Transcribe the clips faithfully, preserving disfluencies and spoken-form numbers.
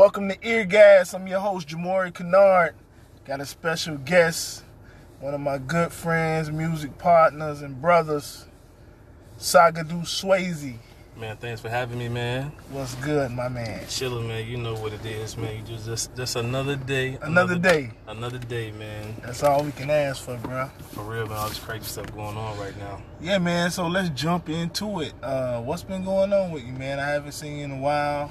Welcome to Ear Gas. I'm your host, Jamori Kennard. Got a special guest, one of my good friends, music partners, and brothers, Saga Du Swayze. Man, thanks for having me, man. What's good, my man? Chilling, man. You know what it is, man. You just, just, just another day. Another, another day. Another day, man. That's all we can ask for, bro. For real, man. All this crazy stuff going on right now. Yeah, man. So let's jump into it. Uh, what's been going on with you, man? I haven't seen you in a while.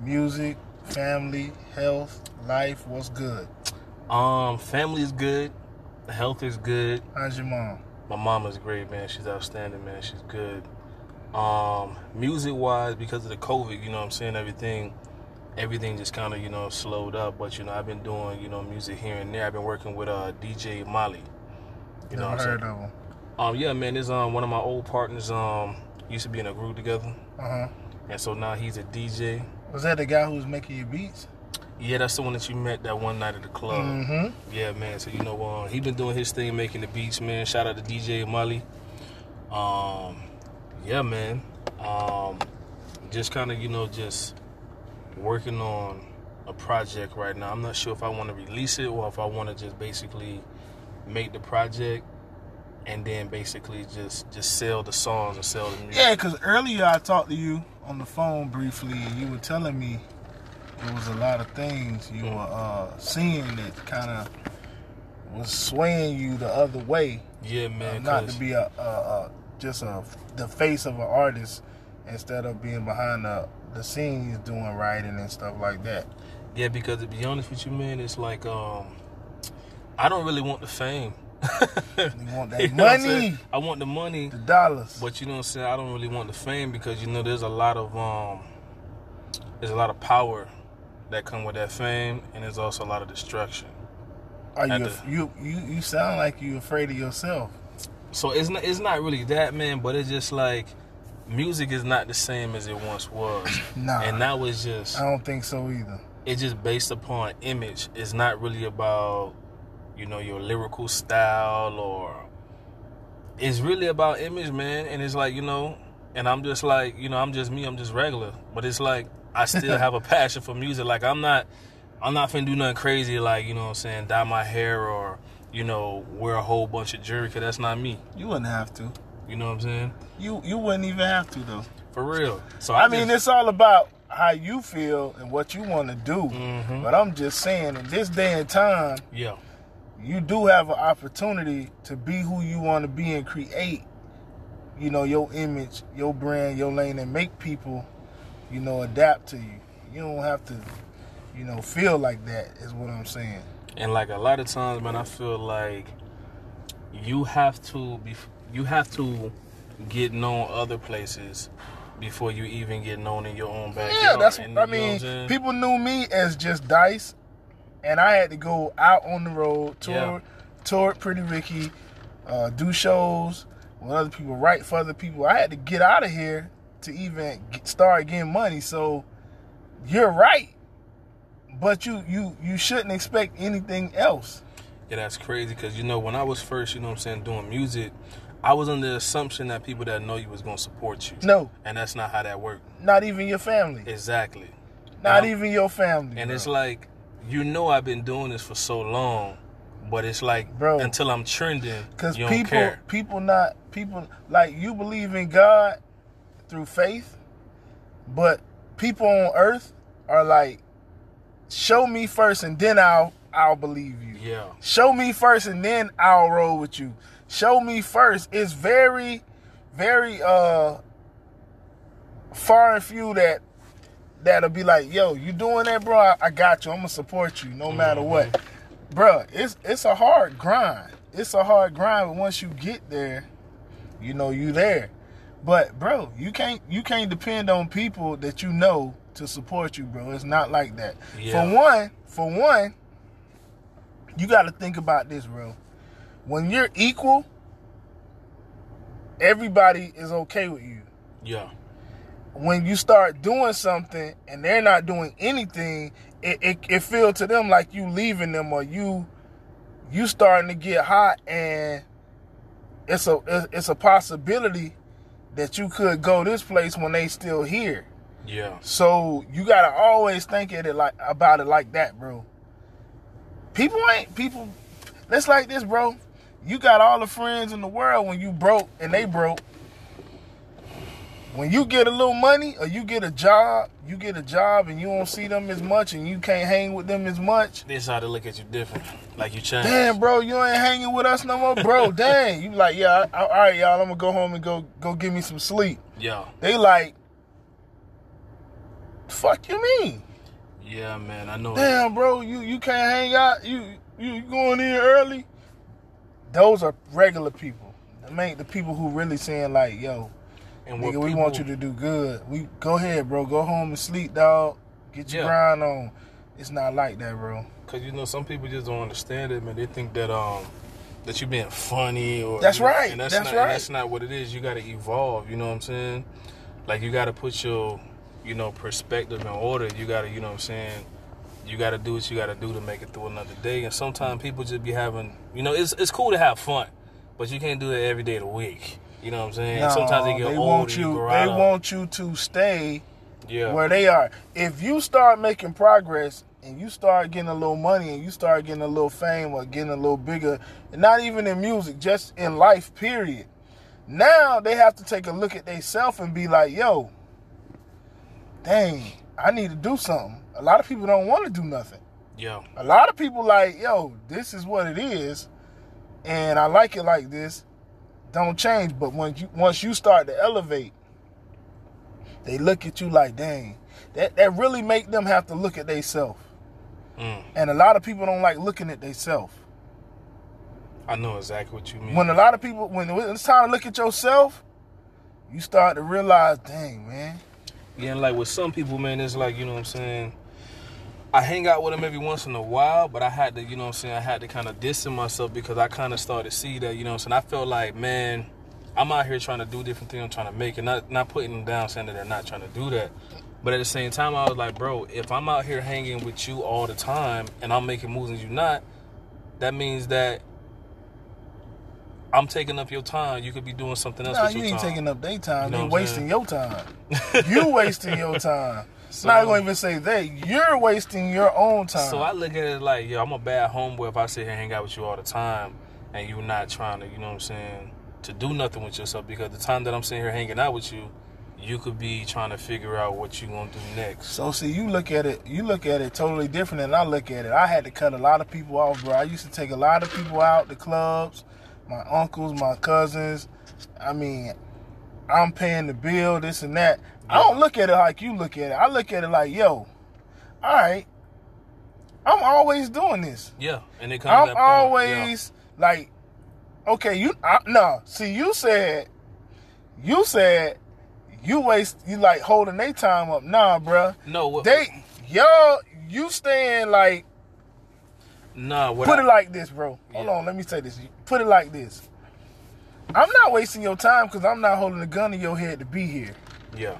Music, family, health, life. What's good? Um, family is good. Health is good. How's your mom? My mom is great, man. She's outstanding, man. She's good. Um, music-wise, because of the COVID, you know what I'm saying, everything everything just kind of, you know, slowed up. But, you know, I've been doing, you know, music here and there. I've been working with uh, D J Molly. You know what I'm saying? Um, yeah, man, there's um, one of my old partners um used to be in a group together. Uh-huh. And so now he's a D J. Was that the guy who was making your beats? Yeah, that's the one that you met that one night at the club. Mm-hmm. Yeah, man, so, you know, uh, he's been doing his thing, making the beats, man. Shout out to D J Molly. Um... Yeah, man. Um, just kind of, you know, just working on a project right now. I'm not sure if I want to release it or if I want to just basically make the project and then basically just, just sell the songs and sell the music. Yeah, because earlier I talked to you on the phone briefly and you were telling me there was a lot of things you mm-hmm. were uh, seeing that kind of was swaying you the other way. Yeah, man. Not to be a... a, a just a, the face of an artist instead of being behind the, the scenes doing writing and stuff like that. Yeah, because to be honest with you, man, it's like, um, I don't really want the fame. You want that you money. I want the money. The dollars. But you know what I'm saying? I don't really want the fame because, you know, there's a lot of, um, there's a lot of power that come with that fame, and there's also a lot of destruction. Are you, the, you, you, you sound like you're afraid of yourself. So it's not, it's not really that, man, but it's just like music is not the same as it once was. Nah. And that was just... I don't think so either. It's just based upon image. It's not really about, you know, your lyrical style or... It's really about image, man. And it's like, you know, and I'm just like, you know, I'm just me. I'm just regular. But it's like I still have a passion for music. Like I'm not... I'm not finna do nothing crazy like, you know what I'm saying, dye my hair or... you know, wear a whole bunch of jewelry, because that's not me. You wouldn't have to. You know what I'm saying? You you wouldn't even have to, though. For real. So I, I mean, just... it's all about how you feel and what you want to do. Mm-hmm. But I'm just saying, in this day and time, yeah, you do have an opportunity to be who you want to be and create, you know, your image, your brand, your lane, and make people, you know, adapt to you. You don't have to, you know, feel like that is what I'm saying. And like a lot of times, man, I feel like you have to be, you have to get known other places before you even get known in your own backyard. Yeah, that's what, and, I mean, you know, people knew me as just Dice, and I had to go out on the road, tour, yeah. tour Pretty Ricky, uh, do shows with other people, write for other people. I had to get out of here to even get, start getting money. So you're right. But you, you, you shouldn't expect anything else. Yeah, that's crazy because, you know, when I was first, you know what I'm saying, doing music, I was under the assumption that people that know you was going to support you. No. And that's not how that worked. Not even your family. Exactly. Not um, even your family. And bro. It's like, you know I've been doing this for so long, but it's like, bro, until I'm trending, because people, don't care. people not, people, like, you believe in God through faith, but people on earth are like, show me first and then I'll I'll believe you. Yeah. Show me first and then I'll roll with you. Show me first. It's very, very uh far and few that that'll be like, yo, you doing that, bro? I, I got you. I'm gonna support you no matter mm-hmm. what. Bruh, it's it's a hard grind. It's a hard grind, but once you get there, you know you there. But bro, you can't you can't depend on people that you know to support you, bro. It's not like that. Yeah. For one, for one, you got to think about this, bro. When you're equal, everybody is okay with you. Yeah. When you start doing something and they're not doing anything, it it, it feels to them like you leaving them or you you starting to get hot, and it's a it's a possibility that you could go this place when they still here. Yeah. So you gotta always think at it like about it like that, bro. People ain't people. That's like this, bro. You got all the friends in the world when you broke and they broke. When you get a little money or you get a job, you get a job and you don't see them as much and you can't hang with them as much. They decide to look at you different, like you changed. Damn, bro, you ain't hanging with us no more, bro. Dang, you like, yeah, I, I, all right, y'all, I'm gonna go home and go go give me some sleep. Yeah. They like, fuck you mean? Yeah, man, I know. Damn, bro, you you can't hang out. You you going in early? Those are regular people. I mean, the people who really saying like, yo. And nigga, people, we want you to do good. We go ahead, bro. Go home and sleep, dog. Get your yeah. grind on. It's not like that, bro. Cause you know some people just don't understand it, man. They think that um that you being funny or that's you know, right. And that's, that's not, right. And that's not what it is. You got to evolve. You know what I'm saying? Like you got to put your you know perspective in order. You got to you know what I'm saying. You got to do what you got to do to make it through another day. And sometimes people just be having you know it's it's cool to have fun, but you can't do that every day of the week. You know what I'm saying? No, sometimes they get they old want you, you They want you to stay yeah. where they are. If you start making progress and you start getting a little money and you start getting a little fame or getting a little bigger, not even in music, just in life, period. Now they have to take a look at themselves and be like, yo, dang, I need to do something. A lot of people don't want to do nothing. Yeah. A lot of people like, yo, this is what it is, and I like it like this. Don't change, but when you once you start to elevate, they look at you like, dang, that that really make them have to look at themselves. Mm. And a lot of people don't like looking at themselves. I know exactly what you mean. When a lot of people, when it's time to look at yourself, you start to realize, dang, man. Yeah, and like with some people, man, it's like, you know what I'm saying, I hang out with them every once in a while, but I had to, you know what I'm saying, I had to kind of distance myself because I kind of started to see that, you know what I'm saying, I felt like, man, I'm out here trying to do different things I'm trying to make and not, not putting them down saying that they're not trying to do that. But at the same time, I was like, bro, if I'm out here hanging with you all the time and I'm making moves and you're not, that means that I'm taking up your time. You could be doing something else nah, with your time. No, you ain't taking up their time. You know they wasting your time. You wasting your time. So, not going to even say that. You're wasting your own time. So I look at it like, yo, I'm a bad homeboy if I sit here and hang out with you all the time and you're not trying to, you know what I'm saying, to do nothing with yourself, because the time that I'm sitting here hanging out with you, you could be trying to figure out what you're going to do next. So, see, you look at it you look at it totally different than I look at it. I had to cut a lot of people off, bro. I used to take a lot of people out, the clubs, my uncles, my cousins. I mean, I'm paying the bill, this and that. I don't look at it like you look at it. I look at it like, yo, all right, I'm always doing this. Yeah, and it comes. I'm that always yeah. like, okay, you I, no. See, you said, you said, you waste, you like holding their time up. Nah, bruh. No, what, they y'all, you staying like. Nah, what put I, it like this, bro. Hold yeah. on, let me say this. Put it like this. I'm not wasting your time because I'm not holding a gun in your head to be here. Yeah.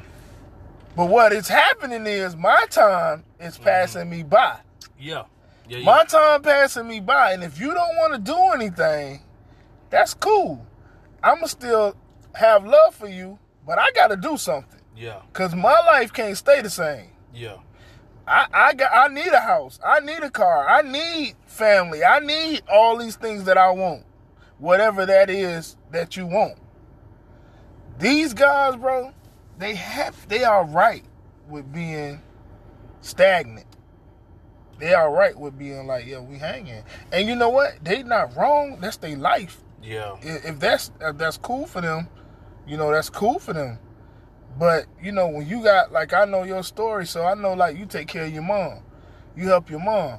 But what is happening is my time is passing mm-hmm. me by. Yeah. yeah, yeah. My time passing me by. And if you don't want to do anything, that's cool. I'm going to still have love for you, but I got to do something. Yeah. Because my life can't stay the same. Yeah. I, I, got, I need a house. I need a car. I need family. I need all these things that I want. Whatever that is that you want. These guys, bro, They have, they are right with being stagnant. They are right with being like, yo, we hanging. And you know what? They not wrong. That's their life. Yeah. If that's if that's cool for them, you know, that's cool for them. But, you know, when you got, like, I know your story, so I know, like, you take care of your mom. You help your mom.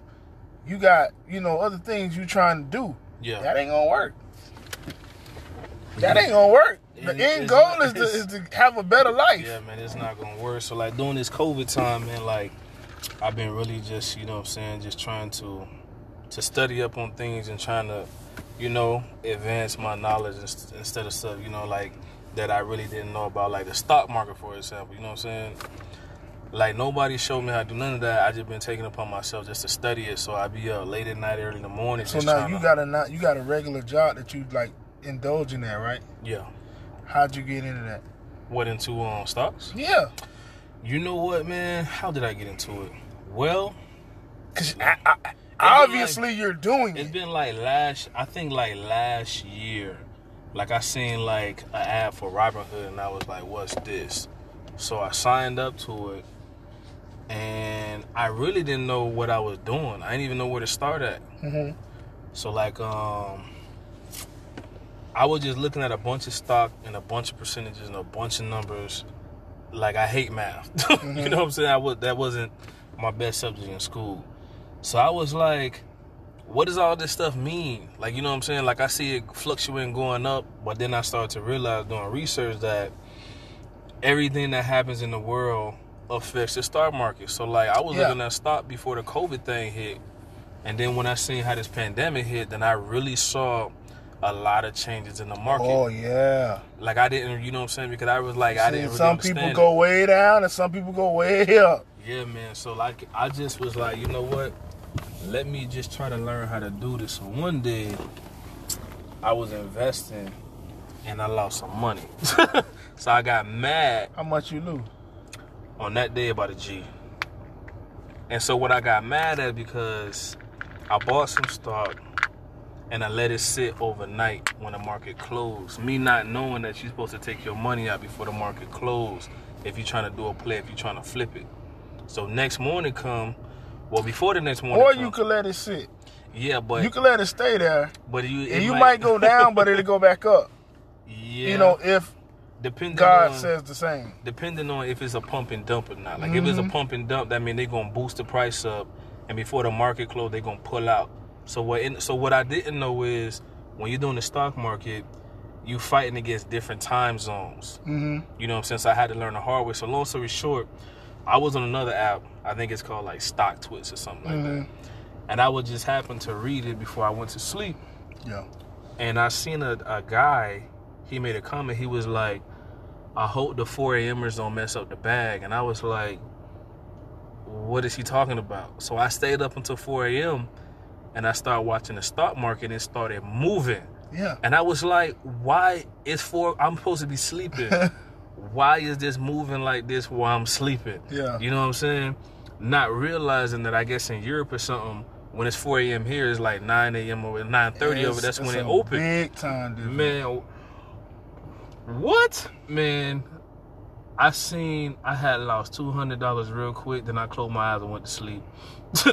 You got, you know, other things you trying to do. Yeah. That ain't going to work. That ain't going to work. The and end goal is to, is to have a better life. Yeah, man, it's not going to work. So, like, during this COVID time, man, like, I've been really just, you know what I'm saying, just trying to to study up on things and trying to, you know, advance my knowledge instead of stuff, you know, like, that I really didn't know about, like the stock market, for example, you know what I'm saying? Like, nobody showed me how to do none of that. I just been taking it upon myself just to study it, so I be up late at night, early in the morning. So now you, to, got a not, you got a regular job that you, like, indulge in that, right? Yeah. How'd you get into that? What, into um, stocks? Yeah. You know what, man? How did I get into it? Well, because I, I, obviously like, you're doing it's it. It's been like last, I think like last year. Like I seen like an ad for Robinhood and I was like, what's this? So I signed up to it and I really didn't know what I was doing. I didn't even know where to start at. Mm-hmm. So like, um, I was just looking at a bunch of stock and a bunch of percentages and a bunch of numbers. Like, I hate math. Mm-hmm. You know what I'm saying? I was, that wasn't my best subject in school. So I was like, what does all this stuff mean? Like, you know what I'm saying? Like, I see it fluctuating going up, but then I started to realize doing research that everything that happens in the world affects the stock market. So, like, I was yeah. looking at stock before the COVID thing hit. And then when I seen how this pandemic hit, then I really saw a lot of changes in the market. Oh, yeah. Like, I didn't, you know what I'm saying? Because I was like, see, I didn't really some understand people go it. Way down and some people go way up. Yeah, man. So, like, I just was like, you know what? Let me just try to learn how to do this. So, one day, I was investing and I lost some money. So, I got mad. How much you lose? On that day, about a G. And so, what I got mad at because I bought some stock. And I let it sit overnight when the market closed. Me not knowing that you're supposed to take your money out before the market closed if you're trying to do a play, if you're trying to flip it. So next morning come, well, before the next morning Or come, you could let it sit. Yeah, but... You could let it stay there. But you... And you might, might go down, but it'll go back up. Yeah. You know, if depending God on, says the same. Depending on if it's a pump and dump or not. Like, mm-hmm. if it's a pump and dump, that means they're going to boost the price up. And before the market closed, they're going to pull out. So what in, so what I didn't know is when you're doing the stock market, you fighting against different time zones. Mm-hmm. You know what I'm saying? So I had to learn the hard way. So long story short, I was on another app. I think it's called like StockTwits or something mm-hmm. like that. And I would just happen to read it before I went to sleep. Yeah. And I seen a, a guy, he made a comment. He was like, I hope the four a.m.ers don't mess up the bag. And I was like, what is he talking about? So I stayed up until four a.m., and I started watching the stock market and it started moving. Yeah. And I was like, why is four? I'm supposed to be sleeping. Why is this moving like this while I'm sleeping? Yeah. You know what I'm saying? Not realizing that I guess in Europe or something, when it's four a.m. here, it's like nine a.m. or nine thirty over. That's when it opens. Big time, dude. Man, what? Man, I seen I had lost two hundred dollars real quick. Then I closed my eyes and went to sleep.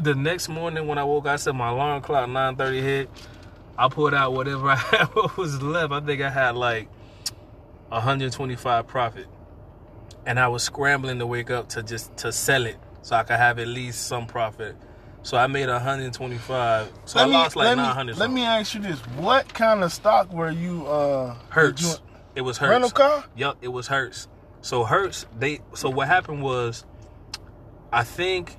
The next morning when I woke up, I said my alarm clock nine thirty hit. I pulled out whatever I had, what was left. I think I had like one hundred twenty-five profit. And I was scrambling to wake up to just to sell it so I could have at least some profit. So I made one hundred twenty-five. So let I me, lost like let nine hundred. Me, let me ask you this. What kind of stock were you uh Hertz. You, it was Hertz. Rental car? Yep, it was Hertz. So Hertz, they so what happened was I think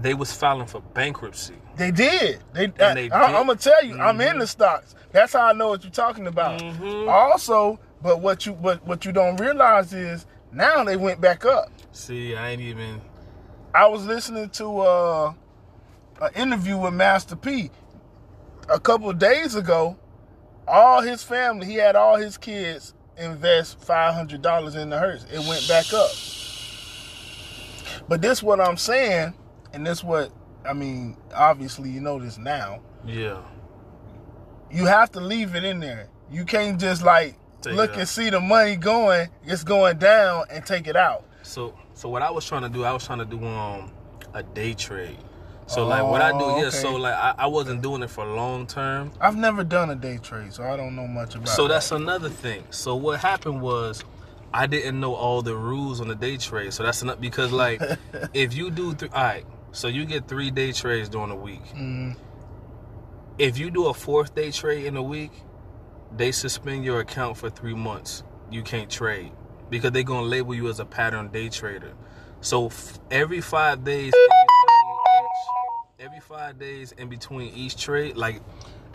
they was filing for bankruptcy. They did. They. And I, they I, I'm gonna tell you. Mm-hmm. I'm in the stocks. That's how I know what you're talking about. Mm-hmm. Also, but what you but what you don't realize is now they went back up. See, I ain't even. I was listening to uh, an interview with Master P a couple of days ago. All his family, he had all his kids invest five hundred dollars in the Hertz. It went back up. But this is what I'm saying. And that's what, I mean, obviously you know this now. Yeah. You have to leave it in there. You can't just like take look and see the money going, it's going down and take it out. So so what I was trying to do, I was trying to do um a day trade. So oh, like what I do, yeah, okay. so like I, I wasn't doing it for long term. I've never done a day trade, so I don't know much about it. So that's that. Another thing. So what happened was I didn't know all the rules on the day trade. So that's enough because like if you do, th- all right. So you get three day trades during the week. Mm. If you do a fourth day trade in a week, they suspend your account for three months. You can't trade because they're going to label you as a pattern day trader. So f- every five days, in every five days in between each trade, like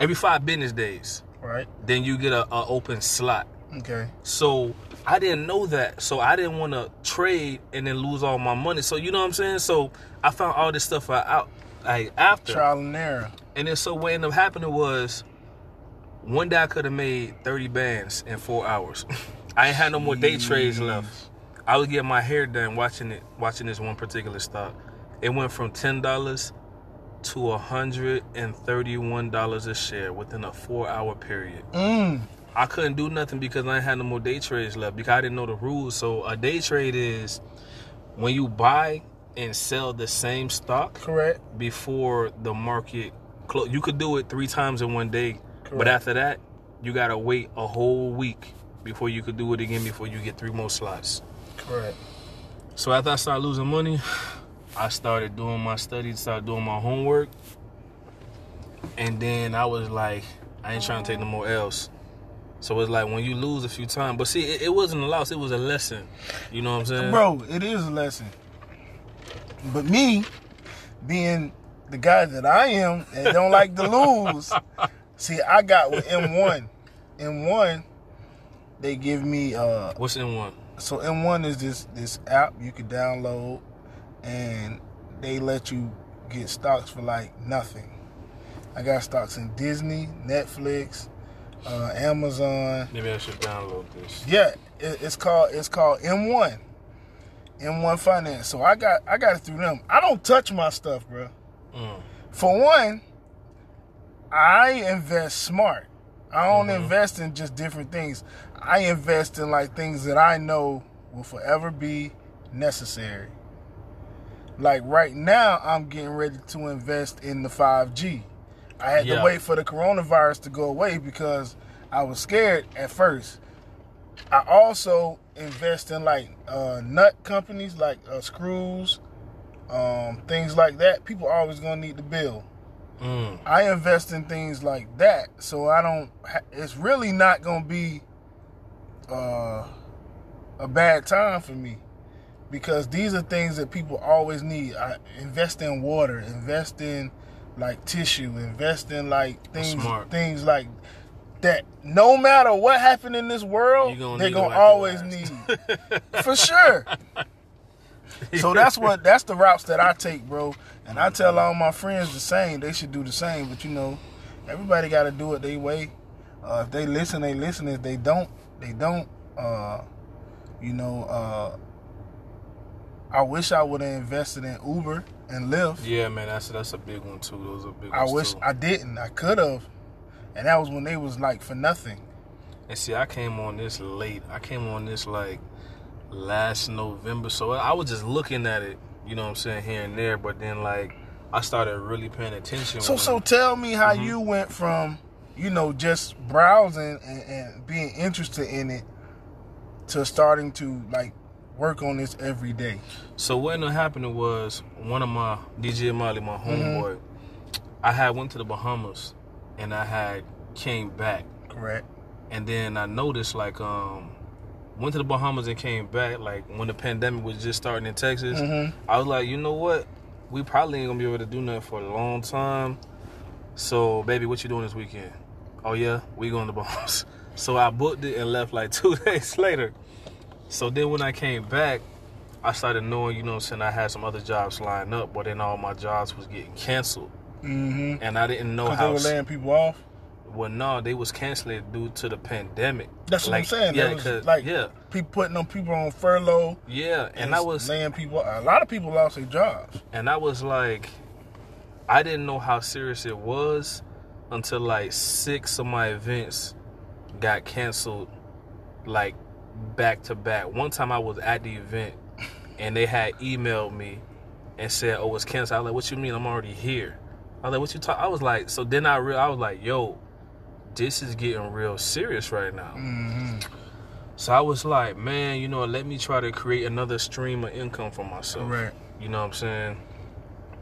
every five business days, right? Then you get a, a open slot. Okay. So I didn't know that. So I didn't want to trade and then lose all my money. So you know what I'm saying? So I found all this stuff out like after. Trial and error. And then so what ended up happening was one day I could have made thirty bands in four hours. I ain't had no more day trades left. I would get my hair done watching it, watching this one particular stock. It went from ten dollars to one hundred thirty-one dollars a share within a four-hour period. Mm. I couldn't do nothing because I ain't had no more day trades left because I didn't know the rules. So a day trade is when you buy and sell the same stock, correct, before the market close. You could do it three times in one day, correct, but after that, you got to wait a whole week before you could do it again before you get three more slots. Correct. So after I started losing money, I started doing my studies, started doing my homework, and then I was like, I ain't trying to take no more L's. So it's like when you lose a few times, but see, it, it wasn't a loss, it was a lesson. You know what I'm saying? Bro, it is a lesson. But me, being the guy that I am and don't like to lose, see, I got with M one. M one, they give me... Uh, what's M one? So M one is this this app you can download, and they let you get stocks for like nothing. I got stocks in Disney, Netflix, uh, Amazon. Maybe I should download this. Yeah, it, it's called it's called M one, M one Finance. So I got I got it through them. I don't touch my stuff, bro. Mm. For one, I invest smart. I don't mm-hmm. invest in just different things. I invest in like things that I know will forever be necessary. Like right now, I'm getting ready to invest in the five G. I had yeah. to wait for the coronavirus to go away because I was scared at first. I also invest in like uh, nut companies, like uh, screws, um, things like that. People are always going to need the bill. Mm. I invest in things like that, so I don't. It's really not going to be uh, a bad time for me. Because these are things that people always need. I invest in water, invest in like tissue, invest in like things, things like that. No matter what happened in this world, gonna they're gonna always need, for sure. So that's what that's the routes that I take, bro. And I tell all my friends the same. They should do the same. But you know, everybody got to do it their way. Uh, if they listen, they listen. If they don't, they don't. Uh, you know. Uh, I wish I would have invested in Uber and Lyft. Yeah, man, that's that's a big one too. Those are big ones. I wish too. I didn't. I could have, and that was when they was like for nothing. And see, I came on this late. I came on this like last November, so I was just looking at it. You know what I'm saying, here and there. But then like I started really paying attention. So, so it. Tell me how mm-hmm. you went from you know just browsing and, and being interested in it to starting to like work on this every day. So what ended up happening was one of my D J Molly, my homeboy, mm-hmm. I had went to the Bahamas and I had came back. Correct. And then I noticed like um went to the Bahamas and came back like when the pandemic was just starting in Texas. Mm-hmm. I was like, you know what? We probably ain't gonna be able to do nothing for a long time. So baby, what you doing this weekend? Oh yeah, we going to the Bahamas. So I booked it and left like two days later. So then when I came back, I started knowing, you know what I'm saying, I had some other jobs lined up, but then all my jobs was getting canceled. Mm-hmm. And I didn't know how... Because they were laying people off? Well, no, they was canceling due to the pandemic. That's like, what I'm saying. Yeah, was, like, yeah. people putting them people on furlough. Yeah, and, and I was... laying people... A lot of people lost their jobs. And I was like... I didn't know how serious it was until, like, six of my events got canceled, like... back to back. One time I was at the event and they had emailed me and said, "Oh, it's canceled." I was like, "What you mean? I'm already here." I was like, "What you talk?" I was like, so then I real I was like, "Yo, this is getting real serious right now." Mm-hmm. So I was like, "Man, you know, let me try to create another stream of income for myself." Right. You know what I'm saying?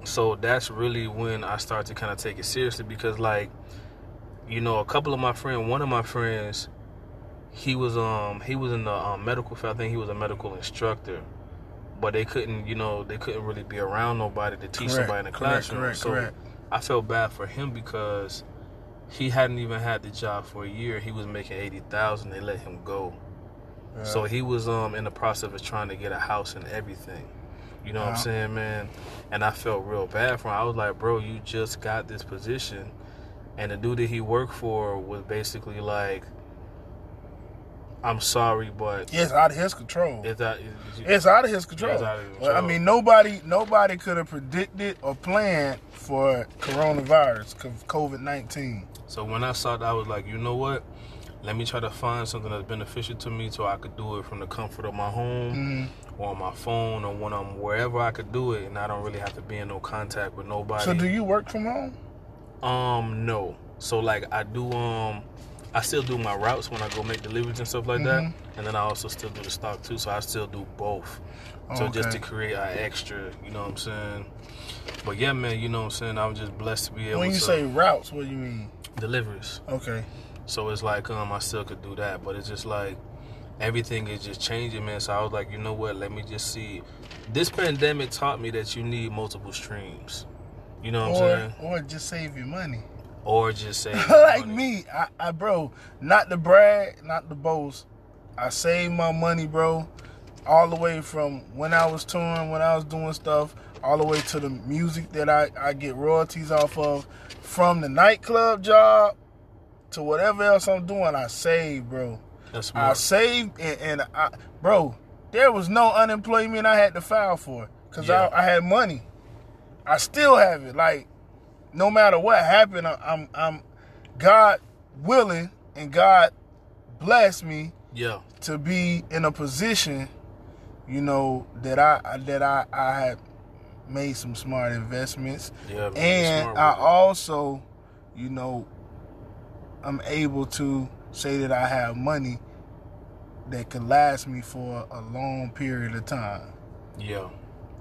So that's really when I started to kind of take it seriously because, like, you know, a couple of my friends, one of my friends. He was um he was in the um, medical field. I think he was a medical instructor, but they couldn't you know they couldn't really be around nobody to teach correct, somebody in the classroom. Correct, so correct. I felt bad for him because he hadn't even had the job for a year. He was making eighty thousand. They let him go, yeah. So he was um in the process of trying to get a house and everything. You know yeah. what I'm saying, man? And I felt real bad for him. I was like, bro, you just got this position, and the dude that he worked for was basically like. I'm sorry, but it's out of his control. It's out, it's, it's out of his control. It's out of his control. Well, I mean, nobody, nobody could have predicted or planned for coronavirus, COVID nineteen. So when I saw that, I was like, you know what? Let me try to find something that's beneficial to me, so I could do it from the comfort of my home, mm-hmm. or on my phone, or when I'm wherever I could do it, and I don't really have to be in no contact with nobody. So do you work from home? Um, no. So like I do, um. I still do my routes when I go make deliveries and stuff like mm-hmm. that. And then I also still do the stock too. So I still do both. Oh, so okay. Just to create an extra, you know what I'm saying? But yeah, man, you know what I'm saying? I was just blessed to be able to. When you to say routes, what do you mean? Deliveries. Okay. So it's like, um, I still could do that. But it's just like, everything is just changing, man. So I was like, you know what? Let me just see. This pandemic taught me that you need multiple streams. You know what or, I'm saying? Or just save your money. Or just say like money. me, I, I bro, not to brag, not to boast. I saved my money, bro, all the way from when I was touring, when I was doing stuff, all the way to the music that I, I get royalties off of. From the nightclub job to whatever else I'm doing, I saved, bro. That's smart. I saved and, and I, bro, there was no unemployment I had to file for because yeah. I, I had money. I still have it, like. No matter what happened, I'm, I'm, God willing and God bless me yeah. to be in a position, you know, that I that I, I had made some smart investments, yeah, and smart I also, you know, I'm able to say that I have money that could last me for a long period of time. Yeah.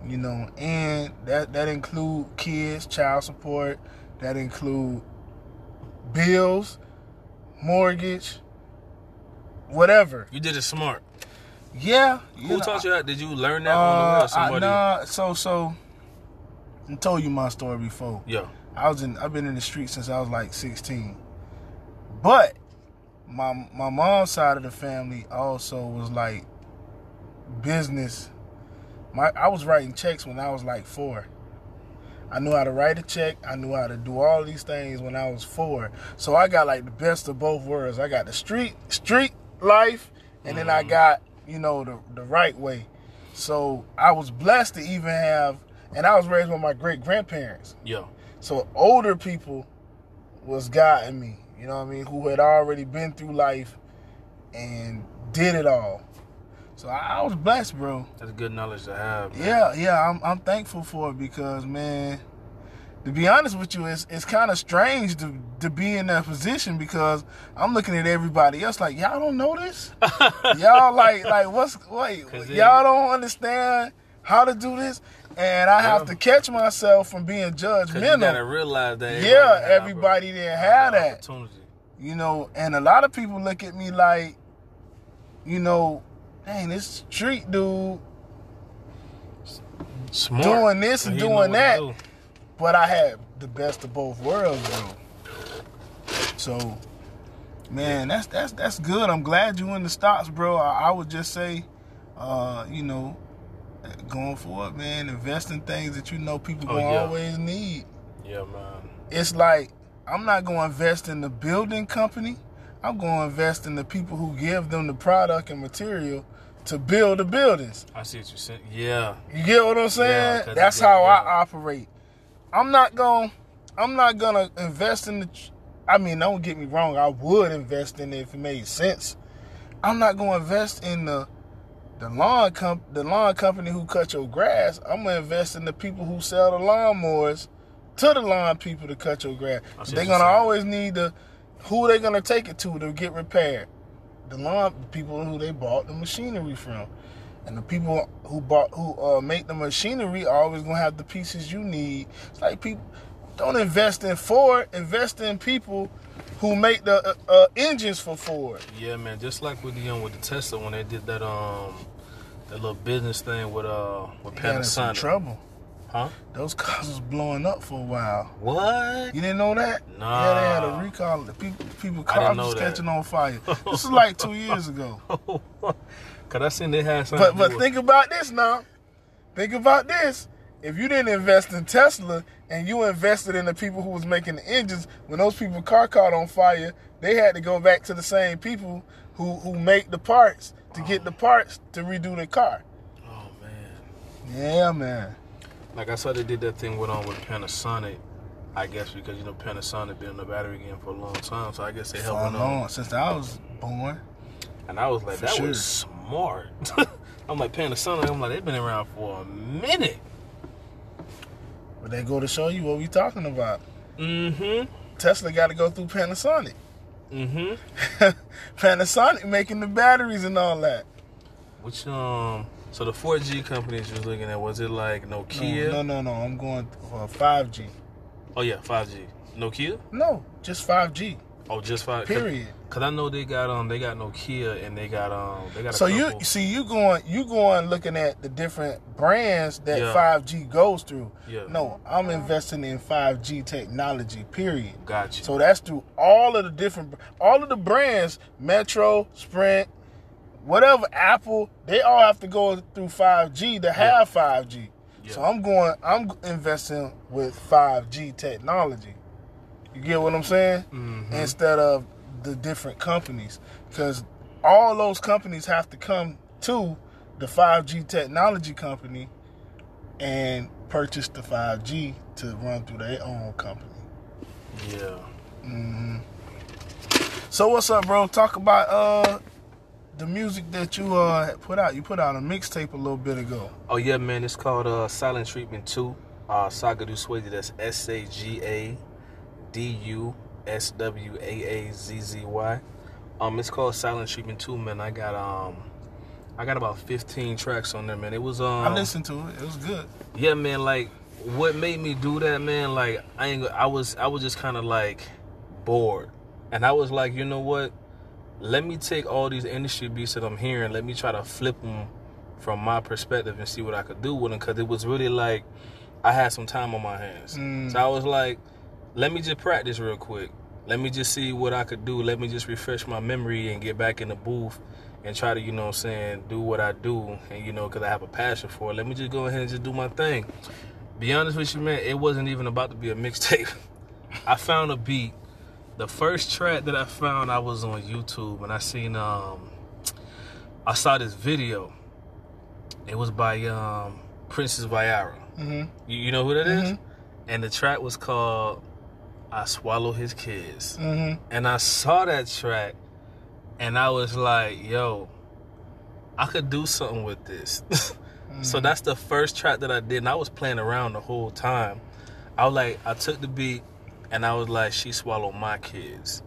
You know, and that, that include kids, child support, that include bills, mortgage, whatever. You did it smart. Yeah. Who taught you that? Did you learn that uh, on the way or somebody? I, nah, so, so, I told you my story before. Yeah. I was in, I've been in the street since I was like sixteen. But my, my mom's side of the family also was like business. My, I was writing checks when I was like four. I knew how to write a check. I knew how to do all these things when I was four. So I got like the best of both worlds. I got the street street life, and mm-hmm. then I got, you know, the, the right way. So I was blessed to even have, and I was raised with my great-grandparents. Yeah. So older people was guiding me, you know what I mean, who had already been through life and did it all. So I was blessed, bro. That's good knowledge to have, man. Yeah, yeah, I'm I'm thankful for it because, man, to be honest with you, it's it's kind of strange to to be in that position because I'm looking at everybody else like, y'all don't know this? Y'all like like what's wait, y'all don't understand how to do this? And I have yeah. to catch myself from being judgmental. You gotta realize that. Yeah, everybody didn't have that. You know, and a lot of people look at me like, you know, dang, this street dude smart. Doing this and doing that. Do. But I had the best of both worlds, bro. So, man, yeah. that's that's that's good. I'm glad you in the stocks, bro. I, I would just say, uh, you know, going forward, man, invest in things that you know people oh, gonna yeah. always need. Yeah, man. It's like, I'm not gonna invest in the building company. I'm going to invest in the people who give them the product and material to build the buildings. I see what you're saying. Yeah. You get what I'm saying? Yeah, that's how I operate. I'm not going I'm not going to invest in the I mean, don't get me wrong, I would invest in it if it made sense. I'm not going to invest in the the lawn comp, the lawn company who cut your grass. I'm going to invest in the people who sell the lawnmowers to the lawn people to cut your grass. They're going to always need the who they gonna take it to to get repaired? The lawn people who they bought the machinery from, and the people who bought who uh, make the machinery are always gonna have the pieces you need. It's like people don't invest in Ford, invest in people who make the uh, uh, engines for Ford. Yeah, man. Just like with the um, with the Tesla when they did that um that little business thing with uh with Panasonic. Yeah, some trouble. Huh? Those cars was blowing up for a while. What? You didn't know that? No. Nah. Yeah, they had a recall. The people, people cars was that. catching on fire. This was like two years ago. Cause I seen they had something. But but think about this now. Think about this. If you didn't invest in Tesla and you invested in the people who was making the engines, when those people's car caught on fire, they had to go back to the same people who who make the parts to get the parts to redo the car. Oh man. Yeah, man. Like I saw they did that thing went on with Panasonic. I guess because you know Panasonic been on the battery game for a long time, so I guess they helped on. Long since I was born. And I was like, for that sure. was smart. I'm like Panasonic. I'm like they've been around for a minute. But they go to show you what we talking about. Mm-hmm. Tesla got to go through Panasonic. Mm-hmm. Panasonic making the batteries and all that. Which um. So the four G companies you was looking at, was it like Nokia? No, no, no. no. I'm going for five G. Oh, yeah, five G. Nokia? No, just five G. Oh, just five G. Period. Because I know they got um, they got Nokia and they got um, they got. A so couple. you see, you going, you going looking at the different brands that yeah. five G goes through. Yeah. No, I'm investing in five G technology. Period. Gotcha. So that's through all of the different, all of the brands: Metro, Sprint, whatever, Apple. They all have to go through five G to have yeah. five G. Yeah. So I'm going, I'm investing with five G technology. You get what I'm saying? Mm-hmm. Instead of the different companies, because all those companies have to come to the five G technology company and purchase the five G to run through their own company. Yeah. Mm-hmm. So what's up, bro? Talk about uh the music that you uh put out. You put out a mixtape a little bit ago. Oh yeah, man. It's called uh, Silent Treatment two. Uh, Saga Du Swayze. That's S A G A D U S W A A Z Z Y. Um, it's called Silent Treatment two, man. I got um, I got about fifteen tracks on there, man. It was um, I listened to it. It was good. Yeah, man. Like, what made me do that, man? Like, I ain't. I was. I was just kind of like bored, and I was like, you know what? Let me take all these industry beats that I'm hearing. Let me try to flip them from my perspective and see what I could do with them. Cause it was really like I had some time on my hands, mm. so I was like, let me just practice real quick. Let me just see what I could do. Let me just refresh my memory and get back in the booth and try to, you know what I'm saying, do what I do. And, you know, because I have a passion for it. Let me just go ahead and just do my thing. Be honest with you, man, it wasn't even about to be a mixtape. I found a beat. The first track that I found, I was on YouTube and I seen, um, I saw this video. It was by um, Princess Viara. Mm-hmm. You, you know who that mm-hmm. is? And the track was called I Swallow His Kids. Mm-hmm. And I saw that track, and I was like, yo, I could do something with this. Mm-hmm. So that's the first track that I did, and I was playing around the whole time. I was like, I took the beat, and I was like, she swallowed my kids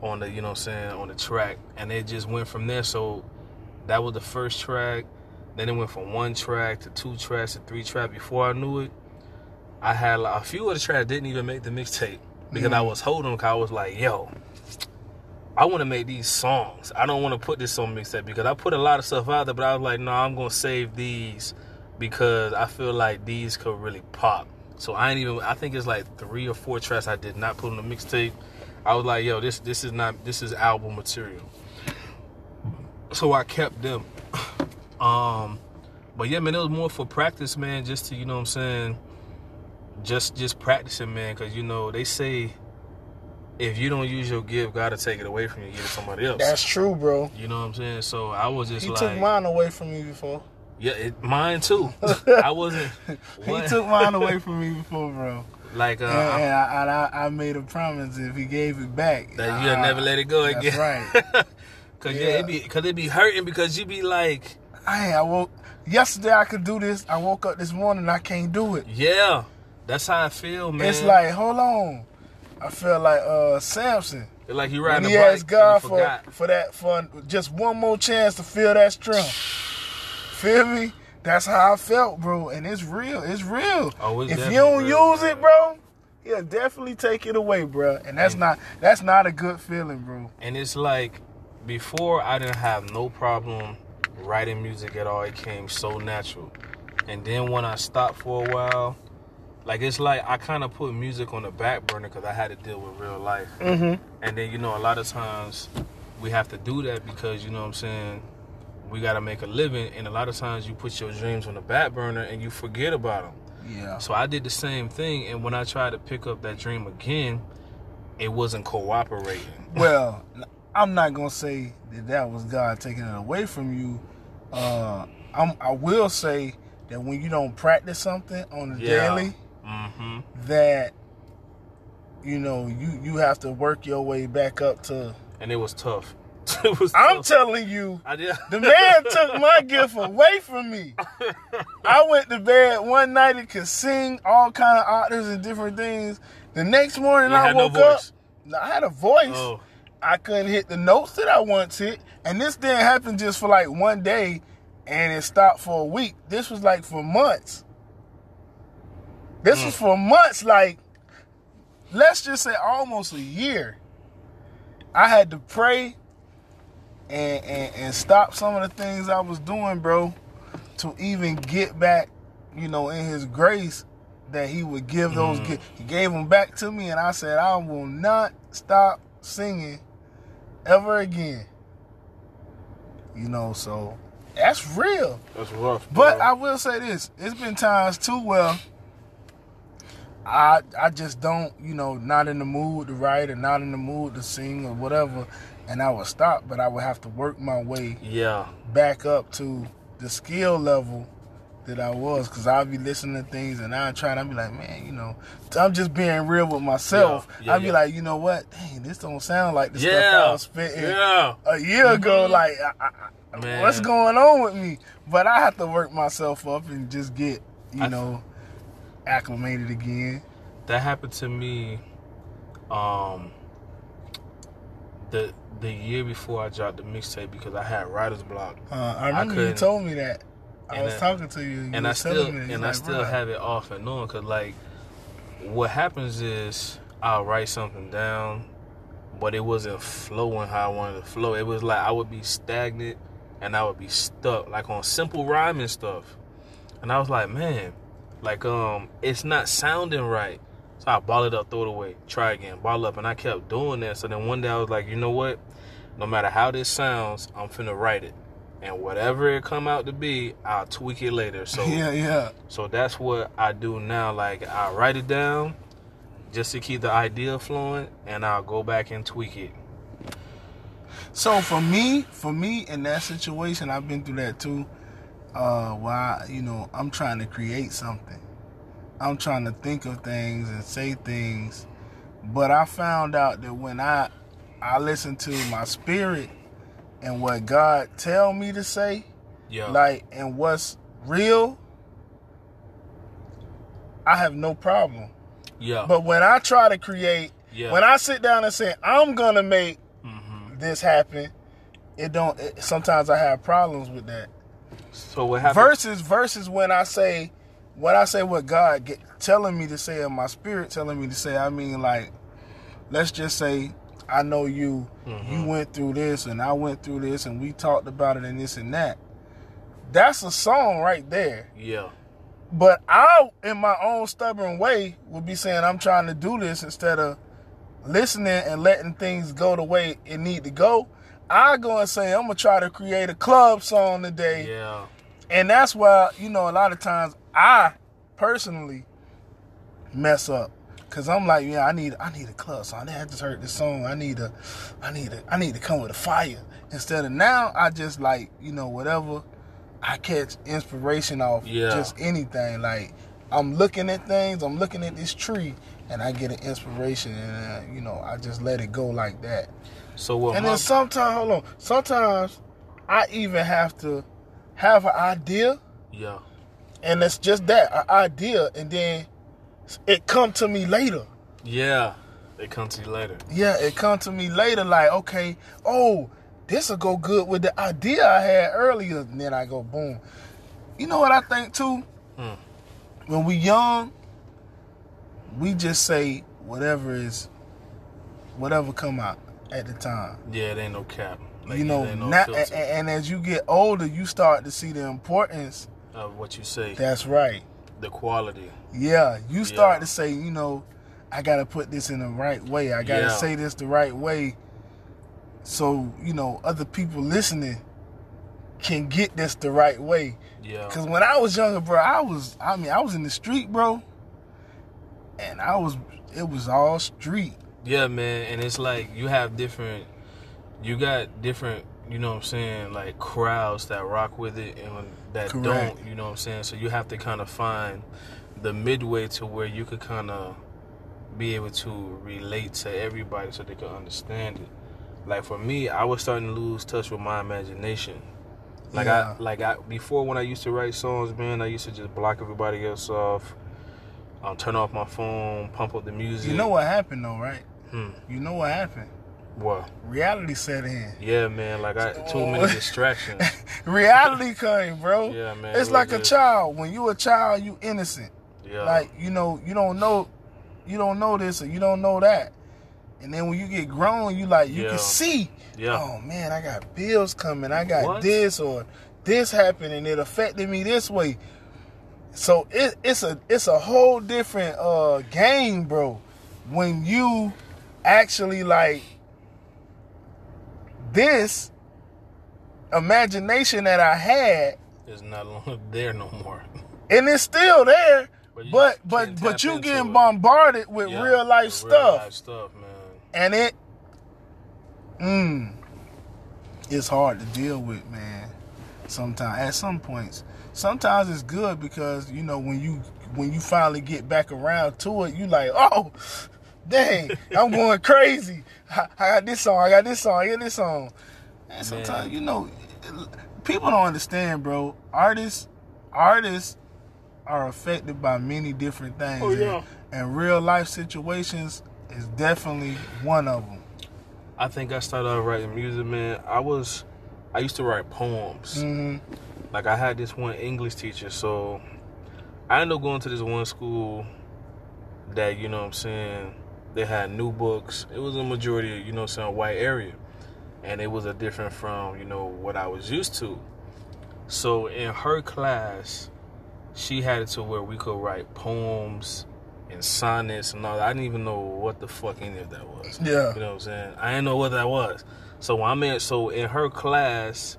on the, you know what I'm saying, on the track. And it just went from there. So that was the first track. Then it went from one track to two tracks to three tracks. Before I knew it, I had like, a few of the tracks didn't even make the mixtape because mm-hmm. I was holding them. Cause I was like, yo, I want to make these songs. I don't want to put this on mixtape because I put a lot of stuff out there, but I was like, no, nah, I'm going to save these because I feel like these could really pop. So I ain't even, I think it's like three or four tracks I did not put on the mixtape. I was like, yo, this, this is not, this is album material. So I kept them. um, but yeah, man, it was more for practice, man, just to, you know what I'm saying? Just just practicing, man, because, you know, they say if you don't use your gift, God will take it away from you and give it to somebody else. That's true, bro. You know what I'm saying? So I was just he like... He took mine away from me before. Yeah, it, mine too. I wasn't... What? He took mine away from me before, bro. Like... Uh, and and I, I, I made a promise if he gave it back... That you'll uh, never let it go that's again. That's right. Because yeah. yeah, it be, 'cause it be hurting because you be like... Hey, I woke... Yesterday I could do this. I woke up this morning and I can't do it. Yeah. That's how I feel, man. It's like, hold on. I feel like uh, Samson. It's like you riding a bike. He asked God for, for that, for just one more chance to feel that strum. Feel me? That's how I felt, bro. And it's real. It's real. Oh, it's if you don't real, use bro. it, bro, he'll definitely take it away, bro. And that's and, not that's not a good feeling, bro. And it's like before I didn't have no problem writing music at all. It came so natural. And then when I stopped for a while. Like, it's like I kind of put music on the back burner because I had to deal with real life. Mm-hmm. And then, you know, a lot of times we have to do that because, you know what I'm saying, we got to make a living. And a lot of times you put your dreams on the back burner and you forget about them. Yeah. So I did the same thing. And when I tried to pick up that dream again, it wasn't cooperating. Well, I'm not going to say that that was God taking it away from you. Uh, I'm, I will say that when you don't practice something on the yeah. daily, mm-hmm. that, you know, you, you have to work your way back up to. And it was tough. It was tough. I'm telling you, I did. The man took my gift away from me. I went to bed one night and could sing all kind of otters and different things. The next morning you I woke no up. I had a voice. Oh. I couldn't hit the notes that I once hit. And this didn't happen just for like one day and it stopped for a week. This was like for months. This mm. was for months, like, let's just say almost a year. I had to pray and, and, and stop some of the things I was doing, bro, to even get back, you know, in his grace that he would give those mm. gifts. He gave them back to me, and I said, I will not stop singing ever again. You know, so that's real. That's rough, bro. But I will say this. It's been times too well. I I just don't, you know, not in the mood to write or not in the mood to sing or whatever, and I would stop, but I would have to work my way yeah. back up to the skill level that I was, because I'll be listening to things and I'll try and I'll be like, man, you know, I'm just being real with myself. Yeah, yeah, I'll be yeah. like, you know what? Dang, this don't sound like the yeah, stuff I was spitting yeah. a year ago. Mm-hmm. Like, I, I, what's going on with me? But I have to work myself up and just get, you I, know, acclimated again. That happened to me um, the the year before I dropped the mixtape because I had writer's block. Uh, I remember I you told me that. I was I, talking to you, you and I still and like, I still bro. have it off and on, because like what happens is I'll write something down, but it wasn't flowing how I wanted to flow. It was like I would be stagnant and I would be stuck, like on simple rhyming stuff. And I was like, man, like um, it's not sounding right. So I ball it up, throw it away, try again, ball up, and I kept doing that. So then one day I was like, you know what? No matter how this sounds, I'm finna write it. And whatever it come out to be, I'll tweak it later. So yeah, yeah. So that's what I do now. Like, I write it down just to keep the idea flowing, and I'll go back and tweak it. So for me, for me in that situation, I've been through that too. Uh, where I, you know, I'm trying to create something. I'm trying to think of things and say things, but I found out that when I I listen to my spirit. And what God tell me to say, yeah. like, and what's real, I have no problem. Yeah. But when I try to create, yeah. when I sit down and say I'm gonna make mm-hmm. this happen, it don't. It, sometimes I have problems with that. So what happens? Versus, versus when I say, when I say what God get, telling me to say, and my spirit telling me to say, I mean, like, let's just say. I know you, mm-hmm. you went through this and I went through this and we talked about it and this and that. That's a song right there. Yeah. But I, in my own stubborn way, would be saying I'm trying to do this instead of listening and letting things go the way it need to go. I go and say I'm going to try to create a club song today. Yeah. And that's why, you know, a lot of times I personally mess up. Cause I'm like, yeah, I need, I need a club song. I just heard this song. I need a, I need a, I need to come with a fire. Instead of now, I just like, you know, whatever. I catch inspiration off yeah. just anything. Like I'm looking at things. I'm looking at this tree, and I get an inspiration, and uh, you know, I just let it go like that. So what? And then my... sometimes, hold on. Sometimes I even have to have an idea. Yeah. And it's just that, an idea, and then. It come to me later. Yeah, it come to you later. Yeah, it come to me later. Like, okay, oh, this'll go good with the idea I had earlier. And then I go, boom. You know what I think too? Hmm. When we young, we just say whatever is, whatever come out at the time. Yeah, it ain't no cap. Like, you know, no not, and, and as you get older, you start to see the importance of what you say. That's right. The quality. Yeah, you start yeah. to say, you know, I got to put this in the right way. I got to yeah. say this the right way so, you know, other people listening can get this the right way. Yeah. Because when I was younger, bro, I was, I mean, I was in the street, bro. And I was, it was all street. Yeah, man. And it's like you have different you got different, you know what I'm saying, like crowds that rock with it and that Correct. Don't, you know what I'm saying? So you have to kind of find the midway to where you could kind of be able to relate to everybody so they could understand it. Like for me, I was starting to lose touch with my imagination. Like yeah. I, like I before when I used to write songs, man, I used to just block everybody else off, um, turn off my phone, pump up the music. You know what happened though, right? Hmm. You know what happened? What? Reality set in. Yeah, man. Like I, too many distractions. Reality came, bro. Yeah, man. It's it like just... a child. When you a child, you innocent. Yeah. Like you know, you don't know, you don't know this or you don't know that. And then when you get grown, you like you yeah. can see. Yeah. Oh man, I got bills coming. I got what? This or this happened, and it affected me this way. So it, it's a it's a whole different uh, game, bro. When you actually like this imagination that I had is not there no more, and it's still there. But you but but, but you getting bombarded with yeah, real life with stuff. Real life stuff, man. And it, mm, it's hard to deal with, man. Sometimes, at some points, sometimes it's good because you know when you when you finally get back around to it, you like, oh, dang, I'm going crazy. I, I got this song, I got this song, I got this song. And sometimes man. You know, people don't understand, bro. Artists, artists are affected by many different things. Oh, yeah. and, and real life situations. Is definitely one of them. I think I started out writing music, man. I was, I used to write poems. Mm-hmm. Like I had this one English teacher, so I ended up going to this one school that, you know what I'm saying, they had new books. It was a majority, you know what I'm saying, white area. And it was a different from, you know, what I was used to. So in her class, she had it to where we could write poems and sonnets and all that. I didn't even know what the fuck any of that was. Yeah. You know what I'm saying? I didn't know what that was. So when I'm in, so in her class,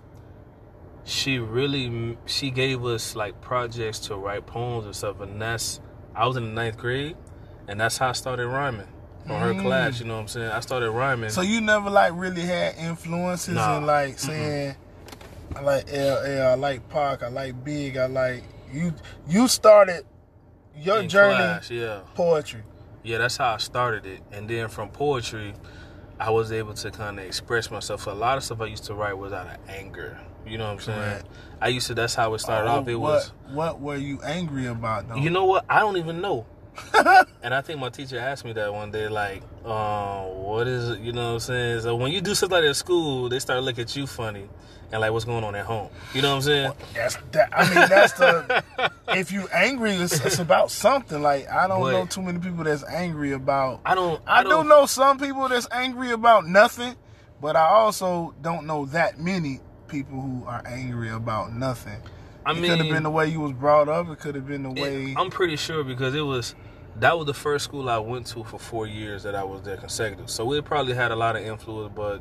she really, she gave us like projects to write poems and stuff. And that's, I was in the ninth grade and that's how I started rhyming. From mm. her class, you know what I'm saying? I started rhyming. So you never like really had influences nah. and like saying, mm-hmm. I like L L, I like Pac, I like Big, I like, you, you started your in journey, class, yeah. poetry. Yeah, that's how I started it. And then from poetry, I was able to kind of express myself. A lot of stuff I used to write was out of anger. You know what I'm saying? Right. I used to, that's how it started oh, off. It what, was. What were you angry about, though? You know what? I don't even know. And I think my teacher asked me that one day, like, uh, what is it? You know what I'm saying? So when you do something like that at school, they start looking at you funny and like, what's going on at home? You know what I'm saying? Well, that's that, I mean, that's the, if you angry, it's, it's about something. Like, I don't but, know too many people that's angry about. I don't. I, I don't, do know some people that's angry about nothing, but I also don't know that many people who are angry about nothing. I mean, it could have been the way you was brought up. It could have been the way... It, I'm pretty sure because it was... That was the first school I went to for four years that I was there consecutive. So it probably had a lot of influence but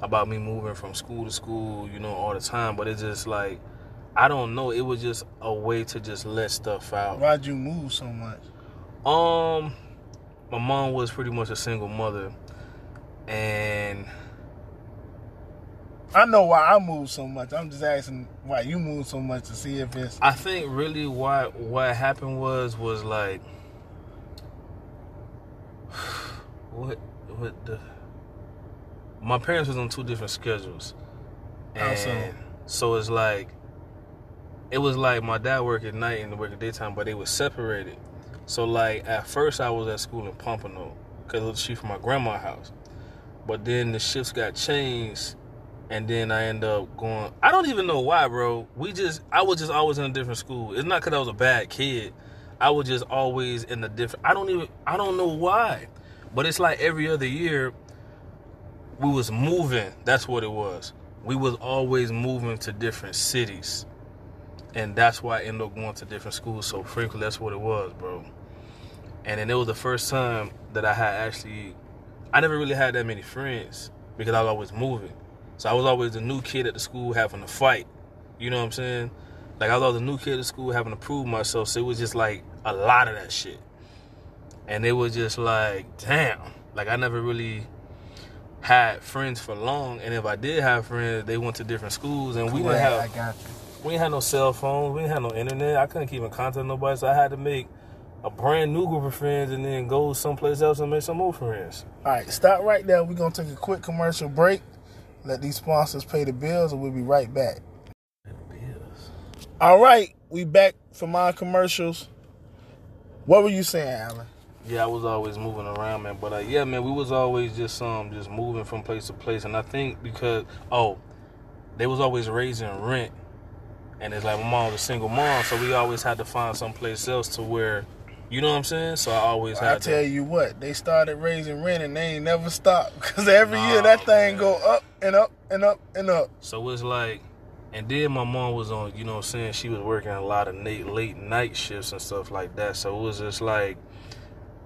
about me moving from school to school, you know, all the time. But it's just like... I don't know. It was just a way to just let stuff out. Why'd you move so much? Um, my mom was pretty much a single mother. And... I know why I moved so much. I'm just asking why you moved so much to see if it's... I think really why what happened was, was like... What, what the... My parents was on two different schedules. And also. So it's like... It was like my dad worked at night and worked at daytime, but they were separated. So like, at first I was at school in Pompano, because she from my grandma's house. But then the shifts got changed... And then I end up going... I don't even know why, bro. We just... I was just always in a different school. It's not because I was a bad kid. I was just always in a different... I don't even... I don't know why. But it's like every other year, we was moving. That's what it was. We was always moving to different cities. And that's why I ended up going to different schools so frequently. That's what it was, bro. And then it was the first time that I had actually... I never really had that many friends because I was always moving. So I was always the new kid at the school having to fight. You know what I'm saying? Like, I was always the new kid at school having to prove myself. So it was just, like, a lot of that shit. And it was just like, damn. Like, I never really... had friends for long, and if I did have friends, they went to different schools, and we cool, didn't have I got you. we didn't have no cell phones, we didn't have no internet. I couldn't keep in contact with nobody, so I had to make a brand new group of friends and then go someplace else and make some more friends. All right, stop right there. We're going to take a quick commercial break, let these sponsors pay the bills, and we'll be right back. All right, we back from our commercials. What were you saying, Alan? Yeah, I was always moving around, man. But, uh, yeah, man, we was always just um just moving from place to place. And I think because, oh, they was always raising rent. And it's like my mom was a single mom, so we always had to find someplace else to where, you know what I'm saying? So I always had I to. I tell you what, they started raising rent and they ain't never stopped. Because every nah, year that thing man. go up and up and up and up. So it's like, and then my mom was on, you know what I'm saying? She was working a lot of late, late night shifts and stuff like that. So it was just like,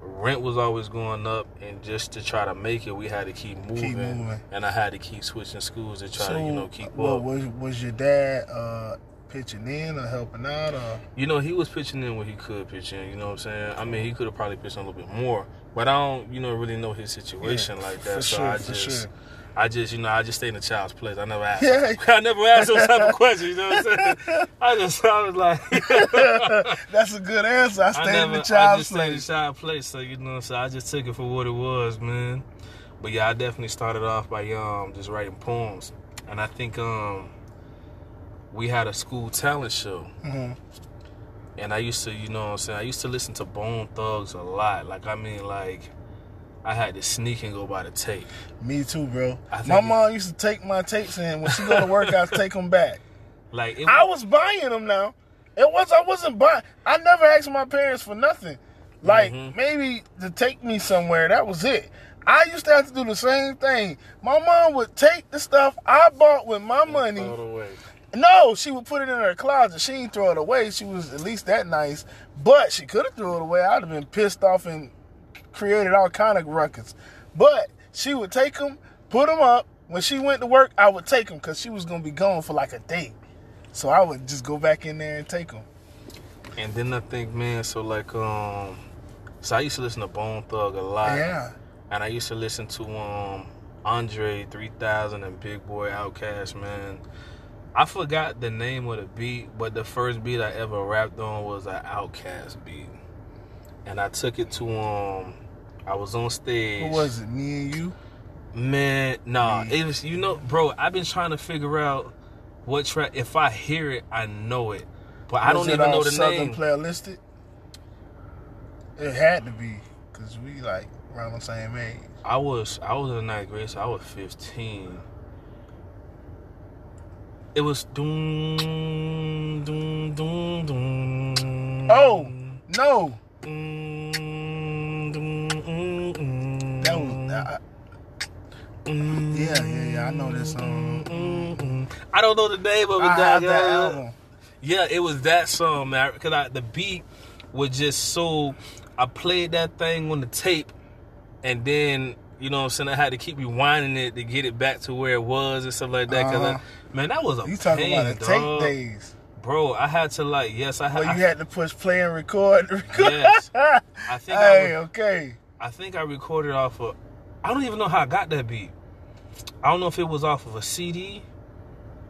rent was always going up, and just to try to make it, we had to keep moving, keep moving. and I had to keep switching schools to try so, to, you know, keep well, up. Was, was your dad uh, pitching in or helping out? Or? You know, he was pitching in when he could pitch in, you know what I'm saying? I mean, he could have probably pitched in a little bit more, but I don't, you know, really know his situation yeah, like that, so sure, I just... Sure. I just, you know, I just stayed in the child's place. I never asked. Yeah. I never asked those type of questions. You know what I'm saying? I just, I was like, that's a good answer. I stayed I never, in the child's place. I just stayed place. in the child's place. So you know, so I just took it for what it was, man. But yeah, I definitely started off by um just writing poems, and I think um we had a school talent show, mm-hmm. and I used to, you know, what I'm saying, I used to listen to Bone Thugs a lot. Like I mean, like. I had to sneak and go by the tape. Me too, bro. My mom used to take my tapes in. When she go to work, I'd take them back. Like it was, I was buying them now. It was I wasn't buying. I never asked my parents for nothing. Like, mm-hmm. maybe to take me somewhere. That was it. I used to have to do the same thing. My mom would take the stuff I bought with my and money. Throw it away. No, she would put it in her closet. She didn't throw it away. She was at least that nice. But she could have threw it away. I'd have been pissed off and... created all kind of ruckus, but she would take them, put them up. When she went to work, I would take them because she was gonna be gone for like a day, so I would just go back in there and take them. And then I think, man, so like, um, so I used to listen to Bone Thug a lot, yeah, and I used to listen to um Andre three thousand and Big Boy, Outkast, man. I forgot the name of the beat, but the first beat I ever rapped on was an Outkast beat, and I took it to um. I was on stage. What was it, me and you? Man, nah. Me. It was, you know, bro, I've been trying to figure out what track. If I hear it, I know it. But was I don't even know the Southern name. Southern Playlisted? It had to be, because we, like, around the same age. I was, I was in ninth grade, so I was fifteen. It was doom, doom, doom, doom. Oh, no. Mm, mm, mm, mm, that was I, mm, yeah, yeah, yeah. I know this song. Mm, mm, mm. I don't know the name of it. I that, that album. Yeah, it was that song, man. Because I, the beat was just so. I played that thing on the tape, and then you know what I'm saying, I had to keep rewinding it to get it back to where it was and stuff like that. Because uh-huh. man, that was a you talking pain, about the dog. tape days. Bro, I had to like, yes, I had. Well, you I, had to push play and record. record. Yes, I think. Hey, I re- okay. I think I recorded off of. I don't even know how I got that beat. I don't know if it was off of a C D,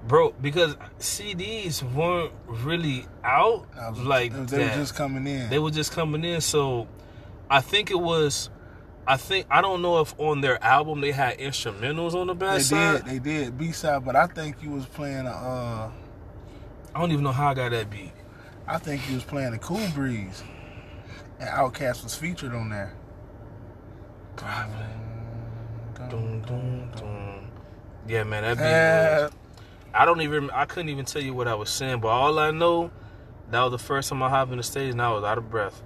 bro, because C Ds weren't really out was, like they that. were just coming in. They were just coming in, so I think it was. I think I don't know if on their album they had instrumentals on the back side. They did, they did B side, but I think you was playing a. Uh, I don't even know how I got that beat. I think he was playing the Cool Breeze, and Outkast was featured on there. Probably. Dun, dun, dun. Yeah, man, that beat. Uh, was, I don't even. I couldn't even tell you what I was saying, but all I know, that was the first time I hopped on the stage, and I was out of breath.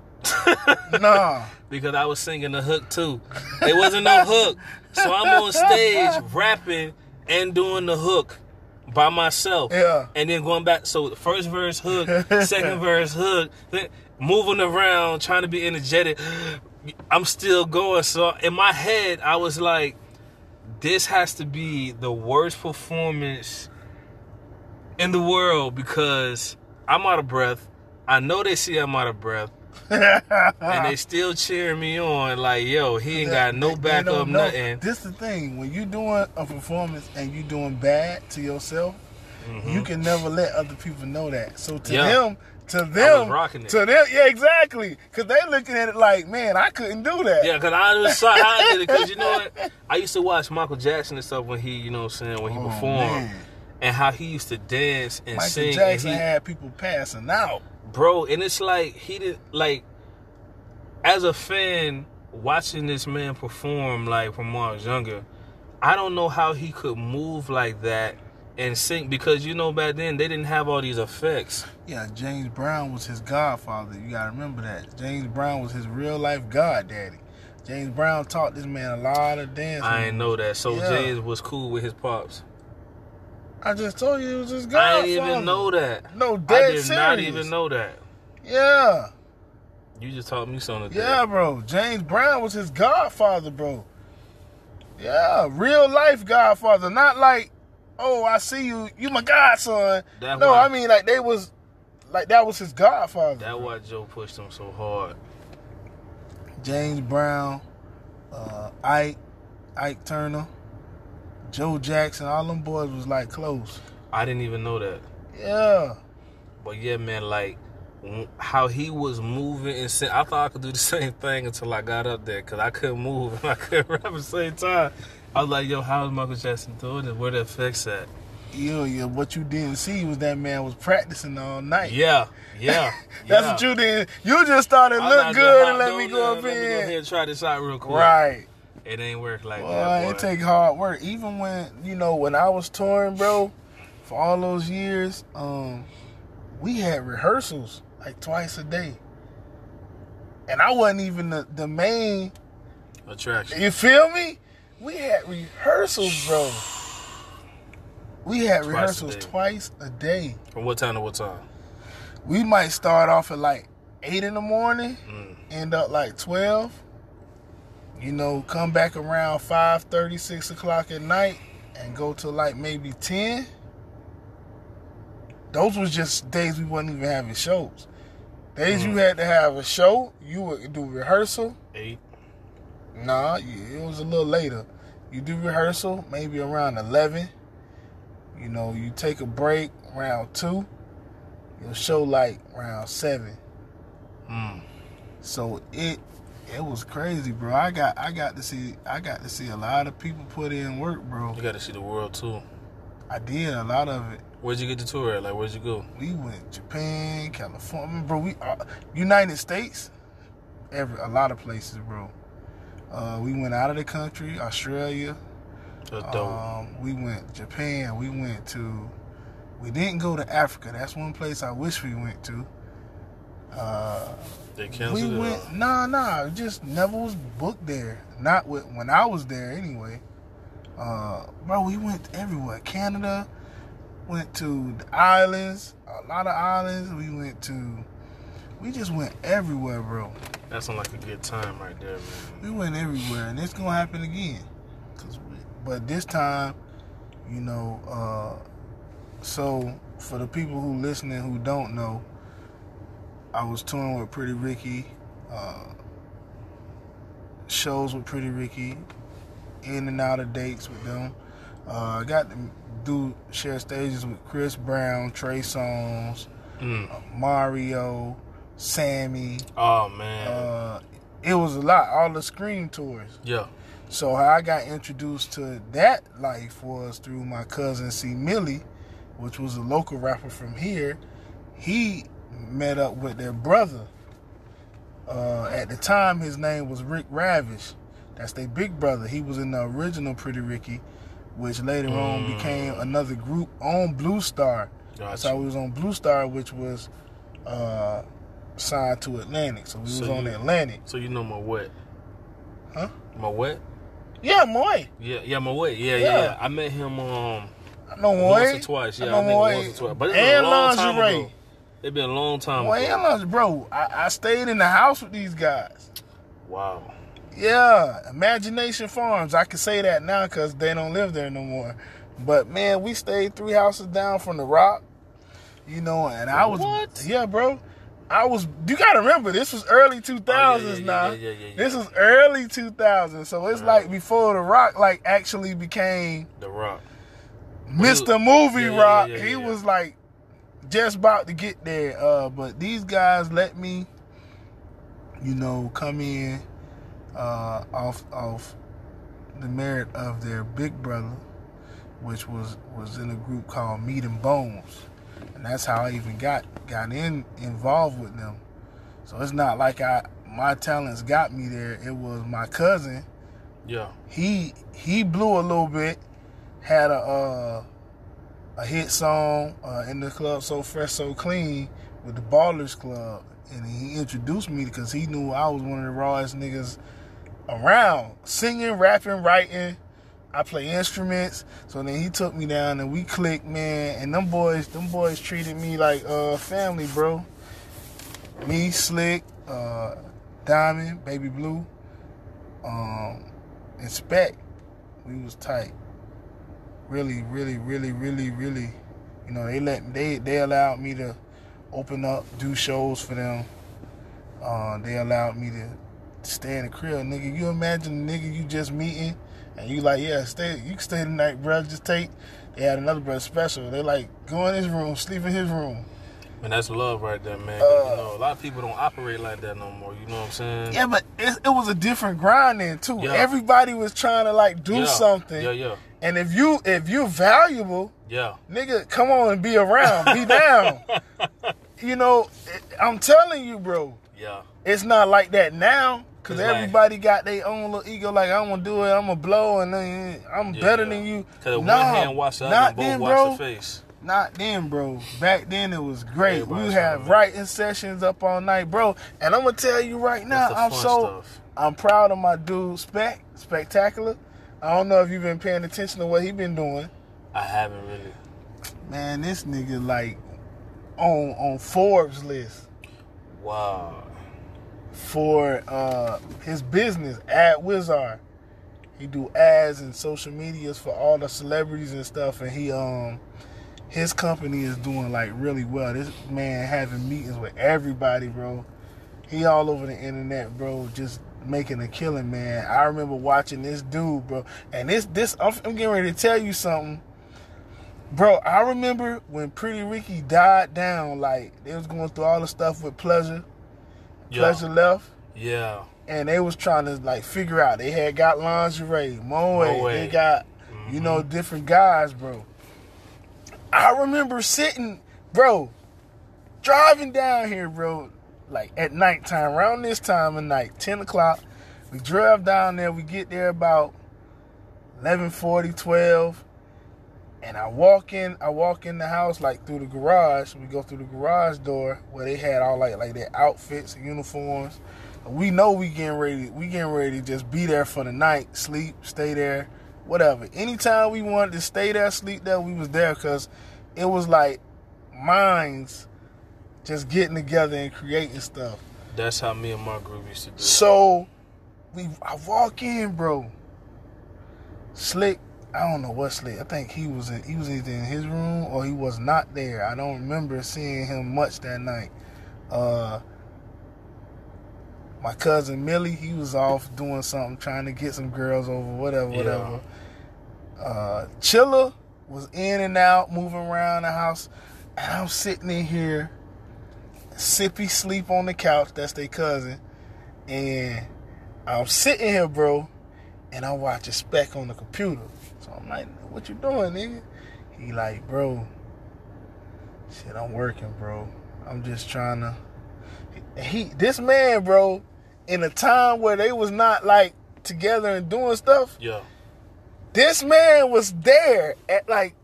No, because I was singing the hook too. There wasn't no hook, so I'm on stage rapping and doing the hook. By myself, yeah, and then going back. So first verse hook, second verse hook, then moving around, trying to be energetic. I'm still going. So in my head, I was like, "This has to be the worst performance in the world because I'm out of breath. I know they see I'm out of breath. And they still cheering me on like, yo, he ain't got no backup, nothing. This the thing. When you doing a performance and you doing bad to yourself, mm-hmm. you can never let other people know that. So to yeah. them, to them, to them, yeah, exactly. Because they looking at it like, man, I couldn't do that. Yeah, because I was sorry I did it. Because you know what? I used to watch Michael Jackson and stuff when he, you know what I'm saying, when he oh, performed. Man. And how he used to dance and Michael sing. Michael Jackson and he, had people passing out. Bro, and it's like, he did, like, as a fan, watching this man perform, like, when I was younger, I don't know how he could move like that and sing, because, you know, back then, they didn't have all these effects. Yeah, James Brown was his godfather. You gotta remember that. James Brown was his real-life goddaddy. James Brown taught this man a lot of dance. I didn't know that. So yeah. James was cool with his pops. I just told you it was his godfather. I didn't even know that. No, dead I did serious. Not even know that. Yeah. You just taught me something. Yeah, that. Bro. James Brown was his godfather, bro. Yeah, real life godfather. Not like, oh, I see you. You my godson. That no, why, I mean, like, they was, like, that was his godfather. That's why Joe pushed him so hard. James Brown, uh, Ike, Ike Turner. Joe Jackson, all them boys was like close. I didn't even know that. Yeah. But yeah, man, like how he was moving and saying, I thought I could do the same thing until I got up there because I couldn't move and I couldn't rap at the same time. I was like, yo, how is Michael Jackson doing it? Where the effects at? Yeah, yeah. What you didn't see was that man was practicing all night. Yeah, yeah. That's yeah. what you did. You just started look good and let me go up in. Let me go ahead and try this out real quick. Right. It ain't work like boy, that, boy. It take hard work. Even when, you know, when I was touring, bro, for all those years, um, we had rehearsals like twice a day. And I wasn't even the, the main attraction. You feel me? We had rehearsals, bro. We had twice rehearsals a twice a day. From what time to what time? We might start off at like eight in the morning, mm. end up like twelve. You know, come back around five thirty, six o'clock at night and go to like maybe ten. Those was just days we wasn't even having shows. Days mm-hmm. you had to have a show, you would do rehearsal. Eight. Nah, it was a little later. You do rehearsal, maybe around eleven. You know, you take a break around two. Your show like around seven. Mm. So it... It was crazy, bro. I got I got to see I got to see a lot of people put in work, bro. You got to see the world too. I did a lot of it. Where'd you get the tour at? Like, where'd you go? We went Japan, California, bro. We uh, United States, every a lot of places, bro. Uh, we went out of the country, Australia. Um, we went Japan. We went to. We didn't go to Africa. That's one place I wish we went to. Uh, they canceled we went, it? Nah, nah. It just never was booked there. Not with, when I was there, anyway. Uh, bro, we went everywhere. Canada, went to the islands, a lot of islands. We went to, we just went everywhere, bro. That sounds like a good time right there, man. We went everywhere, and it's gonna happen again. Cause we, but this time, you know. Uh, so for the people who listening who don't know. I was touring with Pretty Ricky, uh, shows with Pretty Ricky, in and out of dates with them. I uh, got to do share stages with Chris Brown, Trey Songz, mm. uh, Mario, Sammy. Oh, man. Uh, it was a lot, all the Scream tours. Yeah. So how I got introduced to that life was through my cousin C. Millie, which was a local rapper from here. He... met up with their brother. Uh, at the time, his name was Rick Ravish. That's their big brother. He was in the original Pretty Ricky, which later mm. on became another group on Blue Star. Gotcha. So we was on Blue Star, which was uh, signed to Atlantic. So we so was on you, Atlantic. So you know my what? Huh? My what? Yeah, Moy. Yeah, yeah, my what? Yeah, yeah, yeah. I met him. Um, I know Moy. Once or twice. Yeah, I, know I think Moy. once or twice. But it was and a long time ago. Ray. It's been a long time well, ago. Bro, I, I stayed in the house with these guys. Wow. Yeah, Imagination Farms. I can say that now because they don't live there no more. But, man, we stayed three houses down from The Rock. You know, and I was... What? Yeah, bro. I was, you gotta remember, this was early two thousands oh, yeah, yeah, now. Yeah, yeah, yeah, yeah. This was early two thousands. So it's uh-huh. like before The Rock, like, actually became The Rock. Mister Movie yeah, Rock. Yeah, yeah, yeah, he yeah. was like just about to get there. Uh, but these guys let me, you know, come in uh, off off the merit of their big brother, which was, was in a group called Meat and Bones. And that's how I even got got in involved with them. So it's not like I my talents got me there. It was my cousin. Yeah. He he blew a little bit. Had a uh, a hit song uh, in the club, So Fresh, So Clean, with the Ballers Club, and he introduced me because he knew I was one of the rawest niggas around, singing, rapping, writing. I play instruments, so then he took me down and we clicked, man. And them boys, them boys treated me like uh, family, bro. Me, Slick, uh, Diamond, Baby Blue, um, and Speck. We was tight. Really, really, really, really, really, you know, they let they they allowed me to open up, do shows for them. Uh, they allowed me to stay in the crib, nigga. You imagine, nigga, you just meeting, and you like, yeah, stay, you can stay tonight, bro. Just take. They had another brother special. They like go in his room, sleep in his room. Man, that's love right there, man. Uh, you know, a lot of people don't operate like that no more. You know what I'm saying? Yeah, but it, it was a different grind then too. Yeah. Everybody was trying to like do yeah. something. Yeah, yeah. And if you if you're valuable, yeah, nigga, come on and be around, be down. You know, I'm telling you, bro. Yeah. It's not like that now, cause it's everybody like, got their own little ego. Like I'm gonna do it, I'm gonna blow, and then I'm yeah, better yeah. than you. Cause nah, one hand wash the other, both wash the face. Not then, bro. Back then it was great. Everybody we would have writing sessions up all night, bro. And I'm gonna tell you right now, I'm so stuff. I'm proud of my dude Spec Spectacular. I don't know if you've been paying attention to what he been doing. I haven't really. Man, this nigga like on on Forbes list. Wow. For uh, his business, Ad Wizard. He do ads and social medias for all the celebrities and stuff, and he um. his company is doing, like, really well. This man having meetings with everybody, bro. He all over the internet, bro, just making a killing, man. I remember watching this dude, bro. And this, this I'm, I'm getting ready to tell you something. Bro, I remember when Pretty Ricky died down, like, they was going through all the stuff with Pleasure. Yeah. Pleasure left. Yeah. And they was trying to, like, figure out. They had got Lingerie, Moe. Moe. They got, mm-hmm. you know, different guys, bro. I remember sitting, bro, driving down here, bro, like at nighttime, around this time of night, ten o'clock. We drove down there. We get there about eleven forty, twelve. And I walk in, I walk in the house, like through the garage. We go through the garage door where they had all like, like their outfits and uniforms. We know we getting ready. We getting ready to just be there for the night, sleep, stay there. Whatever. Anytime we wanted to stay there, sleep there, we was there because it was like minds just getting together and creating stuff. That's how me and my group used to do it. So we, I walk in, bro. Slick, I don't know what Slick. I think he was in, he was either in his room or he was not there. I don't remember seeing him much that night. Uh, my cousin Millie, he was off doing something, trying to get some girls over, whatever, yeah. whatever. Uh, Chilla was in and out, moving around the house. And I'm sitting in here, Sippy sleep on the couch. That's their cousin. And I'm sitting here, bro, and I'm watching Speck on the computer. So I'm like, what you doing, nigga? He like, bro, shit, I'm working, bro. I'm just trying to. He, this man, bro, in a time where they was not like together and doing stuff. Yeah. This man was there at like,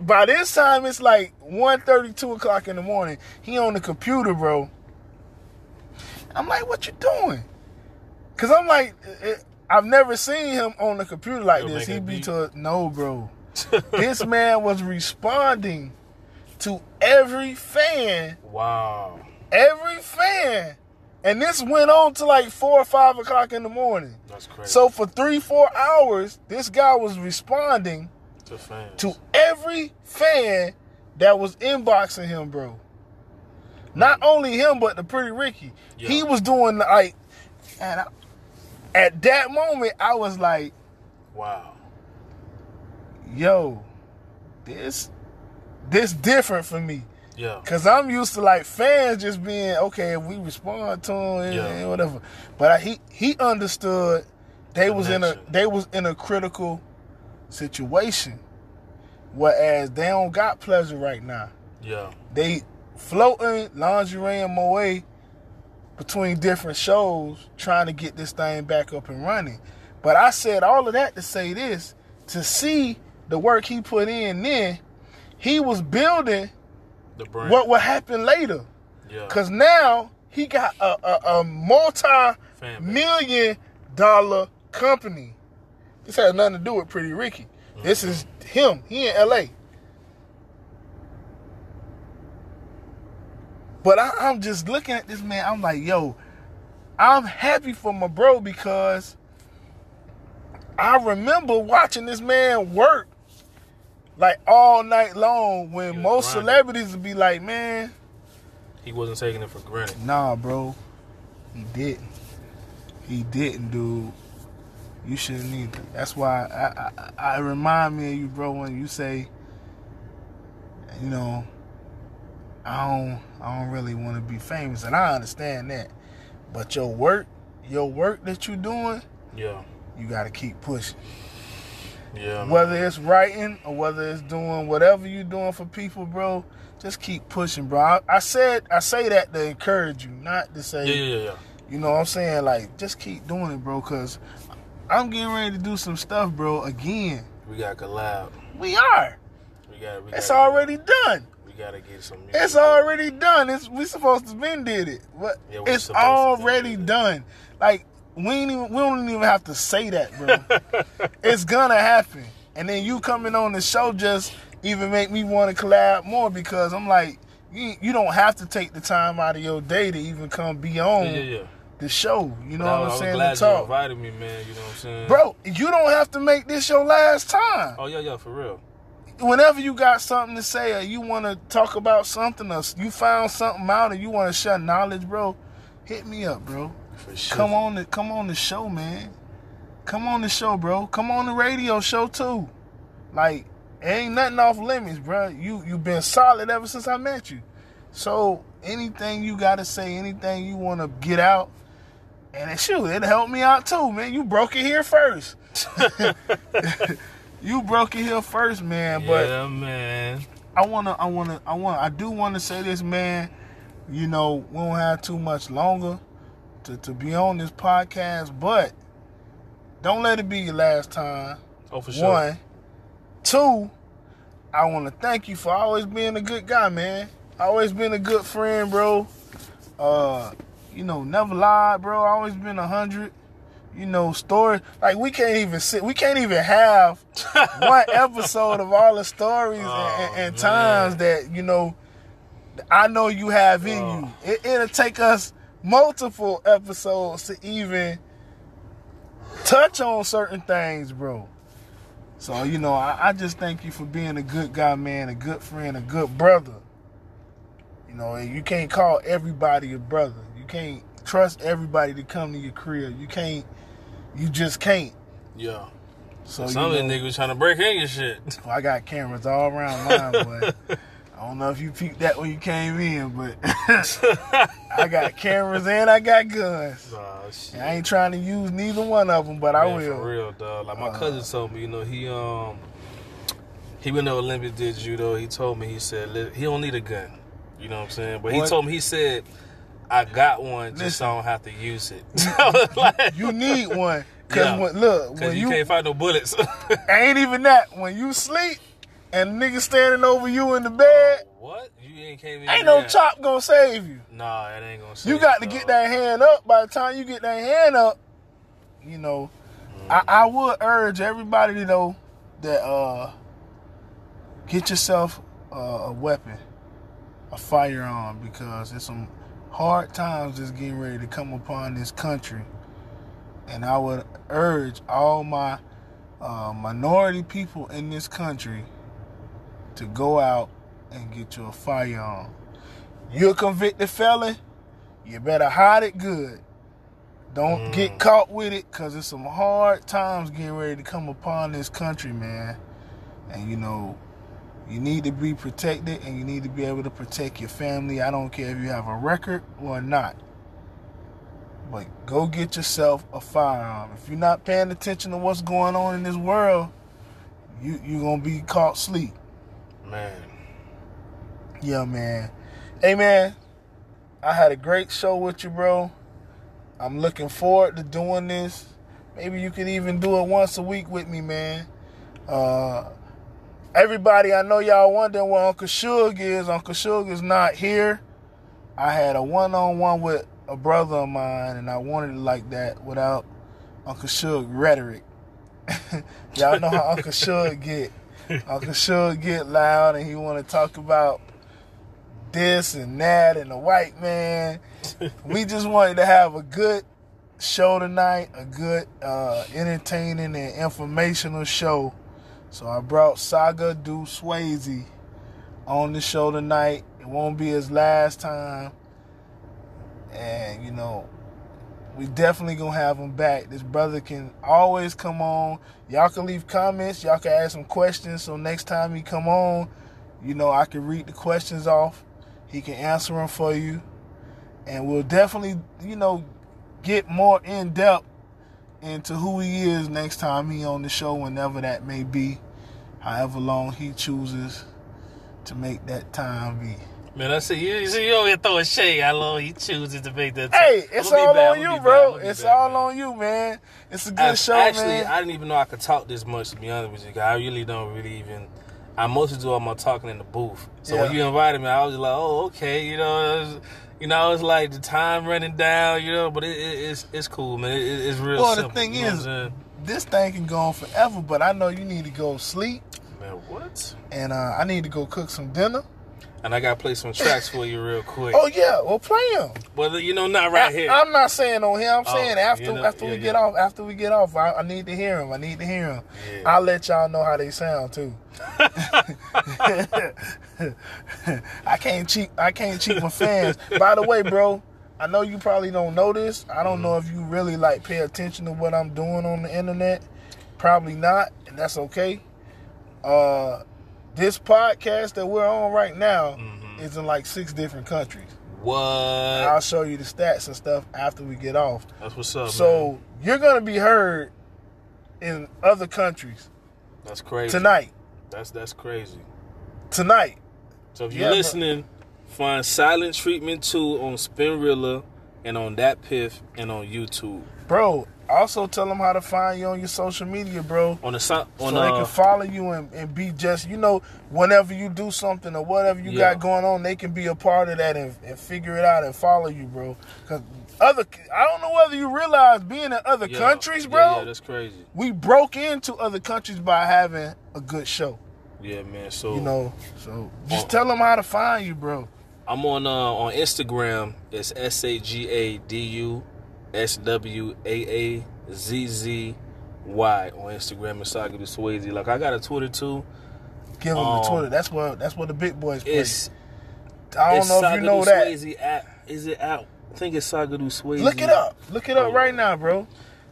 by this time it's like one thirty, two o'clock in the morning. He on the computer, bro. I'm like, what you doing? Cause I'm like, I've never seen him on the computer like You'll this. He be beat. to no, bro. This man was responding to every fan. Wow. Every fan. And this went on to like four or five o'clock in the morning. That's crazy. So for three, four hours, this guy was responding to fans. To every fan that was inboxing him, bro. Not only him, but the Pretty Ricky. Yeah. He was doing like, and I, at that moment, I was like, wow, yo, this, this different for me. Yeah. Cause I'm used to like fans just being okay. If we respond to him and, yeah. and whatever, but I, he he understood they Connection. was in a they was in a critical situation. Whereas they don't got pleasure right now. Yeah. They floating lingerie and moe between different shows trying to get this thing back up and running. But I said all of that to say this, to see the work he put in then, he was building the brand. What would happen later. Yeah. Cause now he got a, a, a multi-million dollar company. This has nothing to do with Pretty Ricky. Mm-hmm. This is him. He in L A. But I, I'm just looking at this man. I'm like, yo, I'm happy for my bro because I remember watching this man work like all night long when most grinding. Celebrities would be like, man. He wasn't taking it for granted. Nah, bro. He didn't. He didn't, dude. You shouldn't either. That's why I, I, I remind me of you, bro, when you say, you know, I don't I don't really want to be famous, and I understand that. But your work, your work that you're doing, yeah, you got to keep pushing. Yeah. Man. Whether it's writing or whether it's doing whatever you're doing for people, bro, just keep pushing, bro. I, I said I say that to encourage you, not to say, yeah, yeah, yeah. You know what I'm saying? Like, just keep doing it, bro, because I'm getting ready to do some stuff, bro, again. We got to collab. We are. We got. We it's already get, done. We got to get some music. It's already done. It's we supposed to been did it. What? Yeah, it's already done. It. Like, we ain't even, we don't even have to say that, bro. It's going to happen. And then you coming on the show just even make me want to collab more because I'm like, you, you don't have to take the time out of your day to even come be on. Yeah, yeah, yeah. The show, you know no, what I'm saying? Glad to talk. You invited me, man. You know what I'm saying? Bro, you don't have to make this your last time. Oh, yeah, yeah, for real. Whenever you got something to say or you want to talk about something or you found something out or you want to share knowledge, bro, hit me up, bro. For sure. Come on the, come on the show, man. Come on the show, bro. Come on the radio show, too. Like, ain't nothing off limits, bro. You, you been solid ever since I met you. So, anything you got to say, anything you want to get out, and shoot, it helped me out too, man. You broke it here first. You broke it here first, man. But yeah, man. I wanna, I wanna, I wanna, I do wanna say this, man. You know, we don't have too much longer to, to be on this podcast, but don't let it be your last time. Oh, for sure. One, two. I wanna thank you for always being a good guy, man. Always been a good friend, bro. Uh. You know, never lied, bro. Always been a hundred. You know, stories. Like, we can't even sit. We can't even have one episode of all the stories oh, and, and times that, you know, I know you have in oh. you. It, it'll take us multiple episodes to even touch on certain things, bro. So, you know, I, I just thank you for being a good guy, man, a good friend, a good brother. You know, you can't call everybody a brother. Can't trust everybody to come to your crib. You can't. You just can't. Yeah. So some you know, of the niggas trying to break in your shit. Well, I got cameras all around mine, boy. I don't know if you peeped that when you came in, but I got cameras and I got guns. Nah, shit. And I ain't trying to use neither one of them, but Man, I will. For real, dog. Like my uh, cousin told me, you know, he um he went to Olympics did judo. He told me, he said he don't need a gun. You know what I'm saying? But what? He told me, he said, I got one, just Listen, I don't have to use it. Like, you need one. Because yeah, when, look, when you, you can't find no bullets. Ain't even that. When you sleep and niggas standing over you in the bed. What? You ain't can't even Ain't no hand. Chop gonna save you. Nah, it ain't gonna save you. You got to no. get that hand up. By the time you get that hand up, you know, mm. I, I would urge everybody to know that uh, get yourself uh, a weapon, a firearm, because it's some hard times is getting ready to come upon this country, and I would urge all my uh, minority people in this country to go out and get you a firearm. You're a convicted felon. You better hide it good. Don't mm. get caught with it, because it's some hard times getting ready to come upon this country, man. And, you know, you need to be protected, and you need to be able to protect your family. I don't care if you have a record or not. But go get yourself a firearm. If you're not paying attention to what's going on in this world, you, you're going to be caught asleep. Man. Yeah, man. Hey, man, I had a great show with you, bro. I'm looking forward to doing this. Maybe you could even do it once a week with me, man. Uh, everybody, I know y'all wondering where Uncle Suge is. Uncle Suge is not here. I had a one-on-one with a brother of mine, and I wanted it like that without Uncle Suge rhetoric. Y'all know how Uncle Suge get. Uncle Suge get loud, and he want to talk about this and that and the white man. We just wanted to have a good show tonight, a good uh, entertaining and informational show. So I brought Saga Du Swayze on the show tonight. It won't be his last time. And, you know, we definitely going to have him back. This brother can always come on. Y'all can leave comments. Y'all can ask him questions. So next time he come on, you know, I can read the questions off. He can answer them for you. And we'll definitely, you know, get more in-depth into who he is next time he on the show, whenever that may be, however long he chooses to make that time be. Man, I see you, you see you over here throwing shade how long he chooses to make that time. Hey, it's all on you, bro. It's all on you, man. It's a good show, man. Actually, I didn't even know I could talk this much, to be honest with you. I really don't really even... I mostly do all my talking in the booth. So yeah. When you invited me, I was like, oh, okay, you know... It was, you know, it's like the time running down, you know, but it, it, it's it's cool, man. It, it, it's real well, simple. Well, the thing you know is, this thing can go on forever, but I know you need to go sleep. Man, what? And uh, I need to go cook some dinner. And I got to play some tracks for you real quick. Oh, yeah. Well, play them. Well, you know, not right I, here. I'm not saying on here. I'm oh, saying after you know, after yeah, we yeah. get off, after we get off, I, I need to hear them. I need to hear them. Yeah. I'll let y'all know how they sound, too. I can't cheat I can't cheat my fans. By the way, bro, I know you probably don't know this. I don't mm-hmm. know if you really like pay attention to what I'm doing on the internet. Probably not, and that's okay. Uh this podcast that we're on right now mm-hmm. is in like six different countries. What? I'll show you the stats and stuff after we get off. That's what's up. So man. You're gonna be heard in other countries. That's crazy. Tonight. That's that's crazy. Tonight. So if you're yeah, listening, find Silent Treatment two on Spinrilla and on That Piff and on YouTube. Bro, also tell them how to find you on your social media, bro. On the on so they uh, can follow you and, and be just, you know, whenever you do something or whatever you yeah. got going on, they can be a part of that and, and figure it out and follow you, bro. Because other, I don't know whether you realize being in other yeah. countries, bro. Yeah, yeah, that's crazy. We broke into other countries by having a good show. Yeah, man. So you know, so just on, tell them how to find you, bro. I'm on uh, on Instagram. It's S A G A D U S W A A Z Z Y on Instagram and Saga Du Swayze. Like I got a Twitter too. Give them um, the Twitter. That's what that's what the big boys play. It's, I don't it's know Saga if you know that. Swayze at, is it out? I think it's Saga Du Swayze. Look it up. Look it up right now, bro.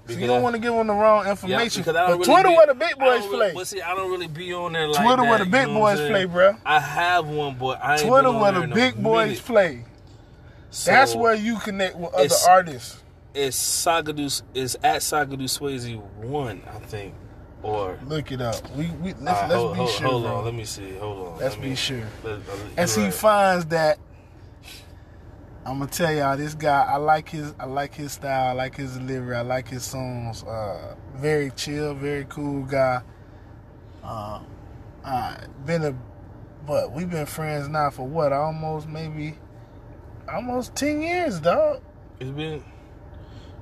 Because, you don't want to give them the wrong information. Yeah, but really Twitter be, where the big boys really, play. But see, I don't really be on there like Twitter that. Twitter where the big boys play, bro. I have one, but I ain't Twitter where the big boys play. So that's where you connect with other it's, artists. It's Saga Du, it's at Saga Du Swayze one, I think. Or look it up. We we let's, right, let's hold, be hold, sure. Hold bro. on, let me see. Hold on. Let's let me, be sure. Let, let, As right. he finds that. I'm gonna tell y'all, this guy, I like his, I like his style, I like his delivery, I like his songs. Uh, very chill, very cool guy. Uh, I been a, but we've been friends now for what? Almost maybe, almost ten years, dog. It's been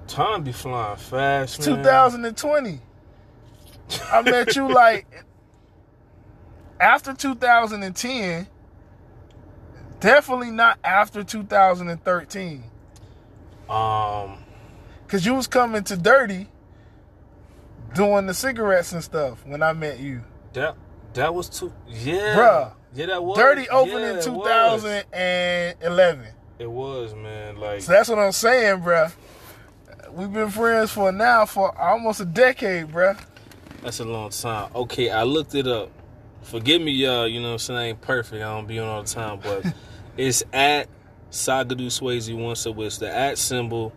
time be flying fast. It's man. two thousand twenty. I met you like after two thousand ten. Definitely not after two thousand thirteen. Um, Because you was coming to Dirty doing the cigarettes and stuff when I met you. That that was too... Yeah. Bruh. Yeah, that was. Dirty opened yeah, in two thousand eleven. Was. It was, man. Like, so that's what I'm saying, bruh. We've been friends for now for almost a decade, bruh. That's a long time. Okay, I looked it up. Forgive me, y'all. You know what I'm saying? I ain't perfect. I don't be on all the time, but it's at Saga Du Swayze once a which the at symbol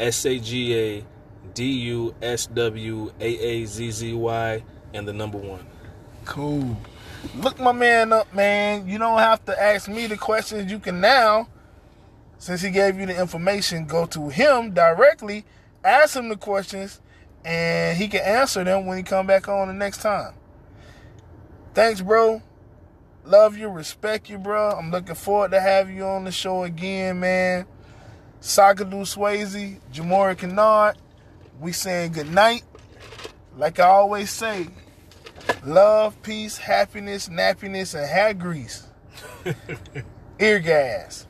S A G A D U S W A A Z Z Y and the number one. Cool. Look my man up, man. You don't have to ask me the questions. You can now, since he gave you the information, go to him directly, ask him the questions, and he can answer them when he come back on the next time. Thanks, bro. Love you. Respect you, bro. I'm looking forward to having you on the show again, man. Saga Du Swayze, Jamori Kennard, we saying good night. Like I always say, love, peace, happiness, nappiness, and hair grease. Ear gas.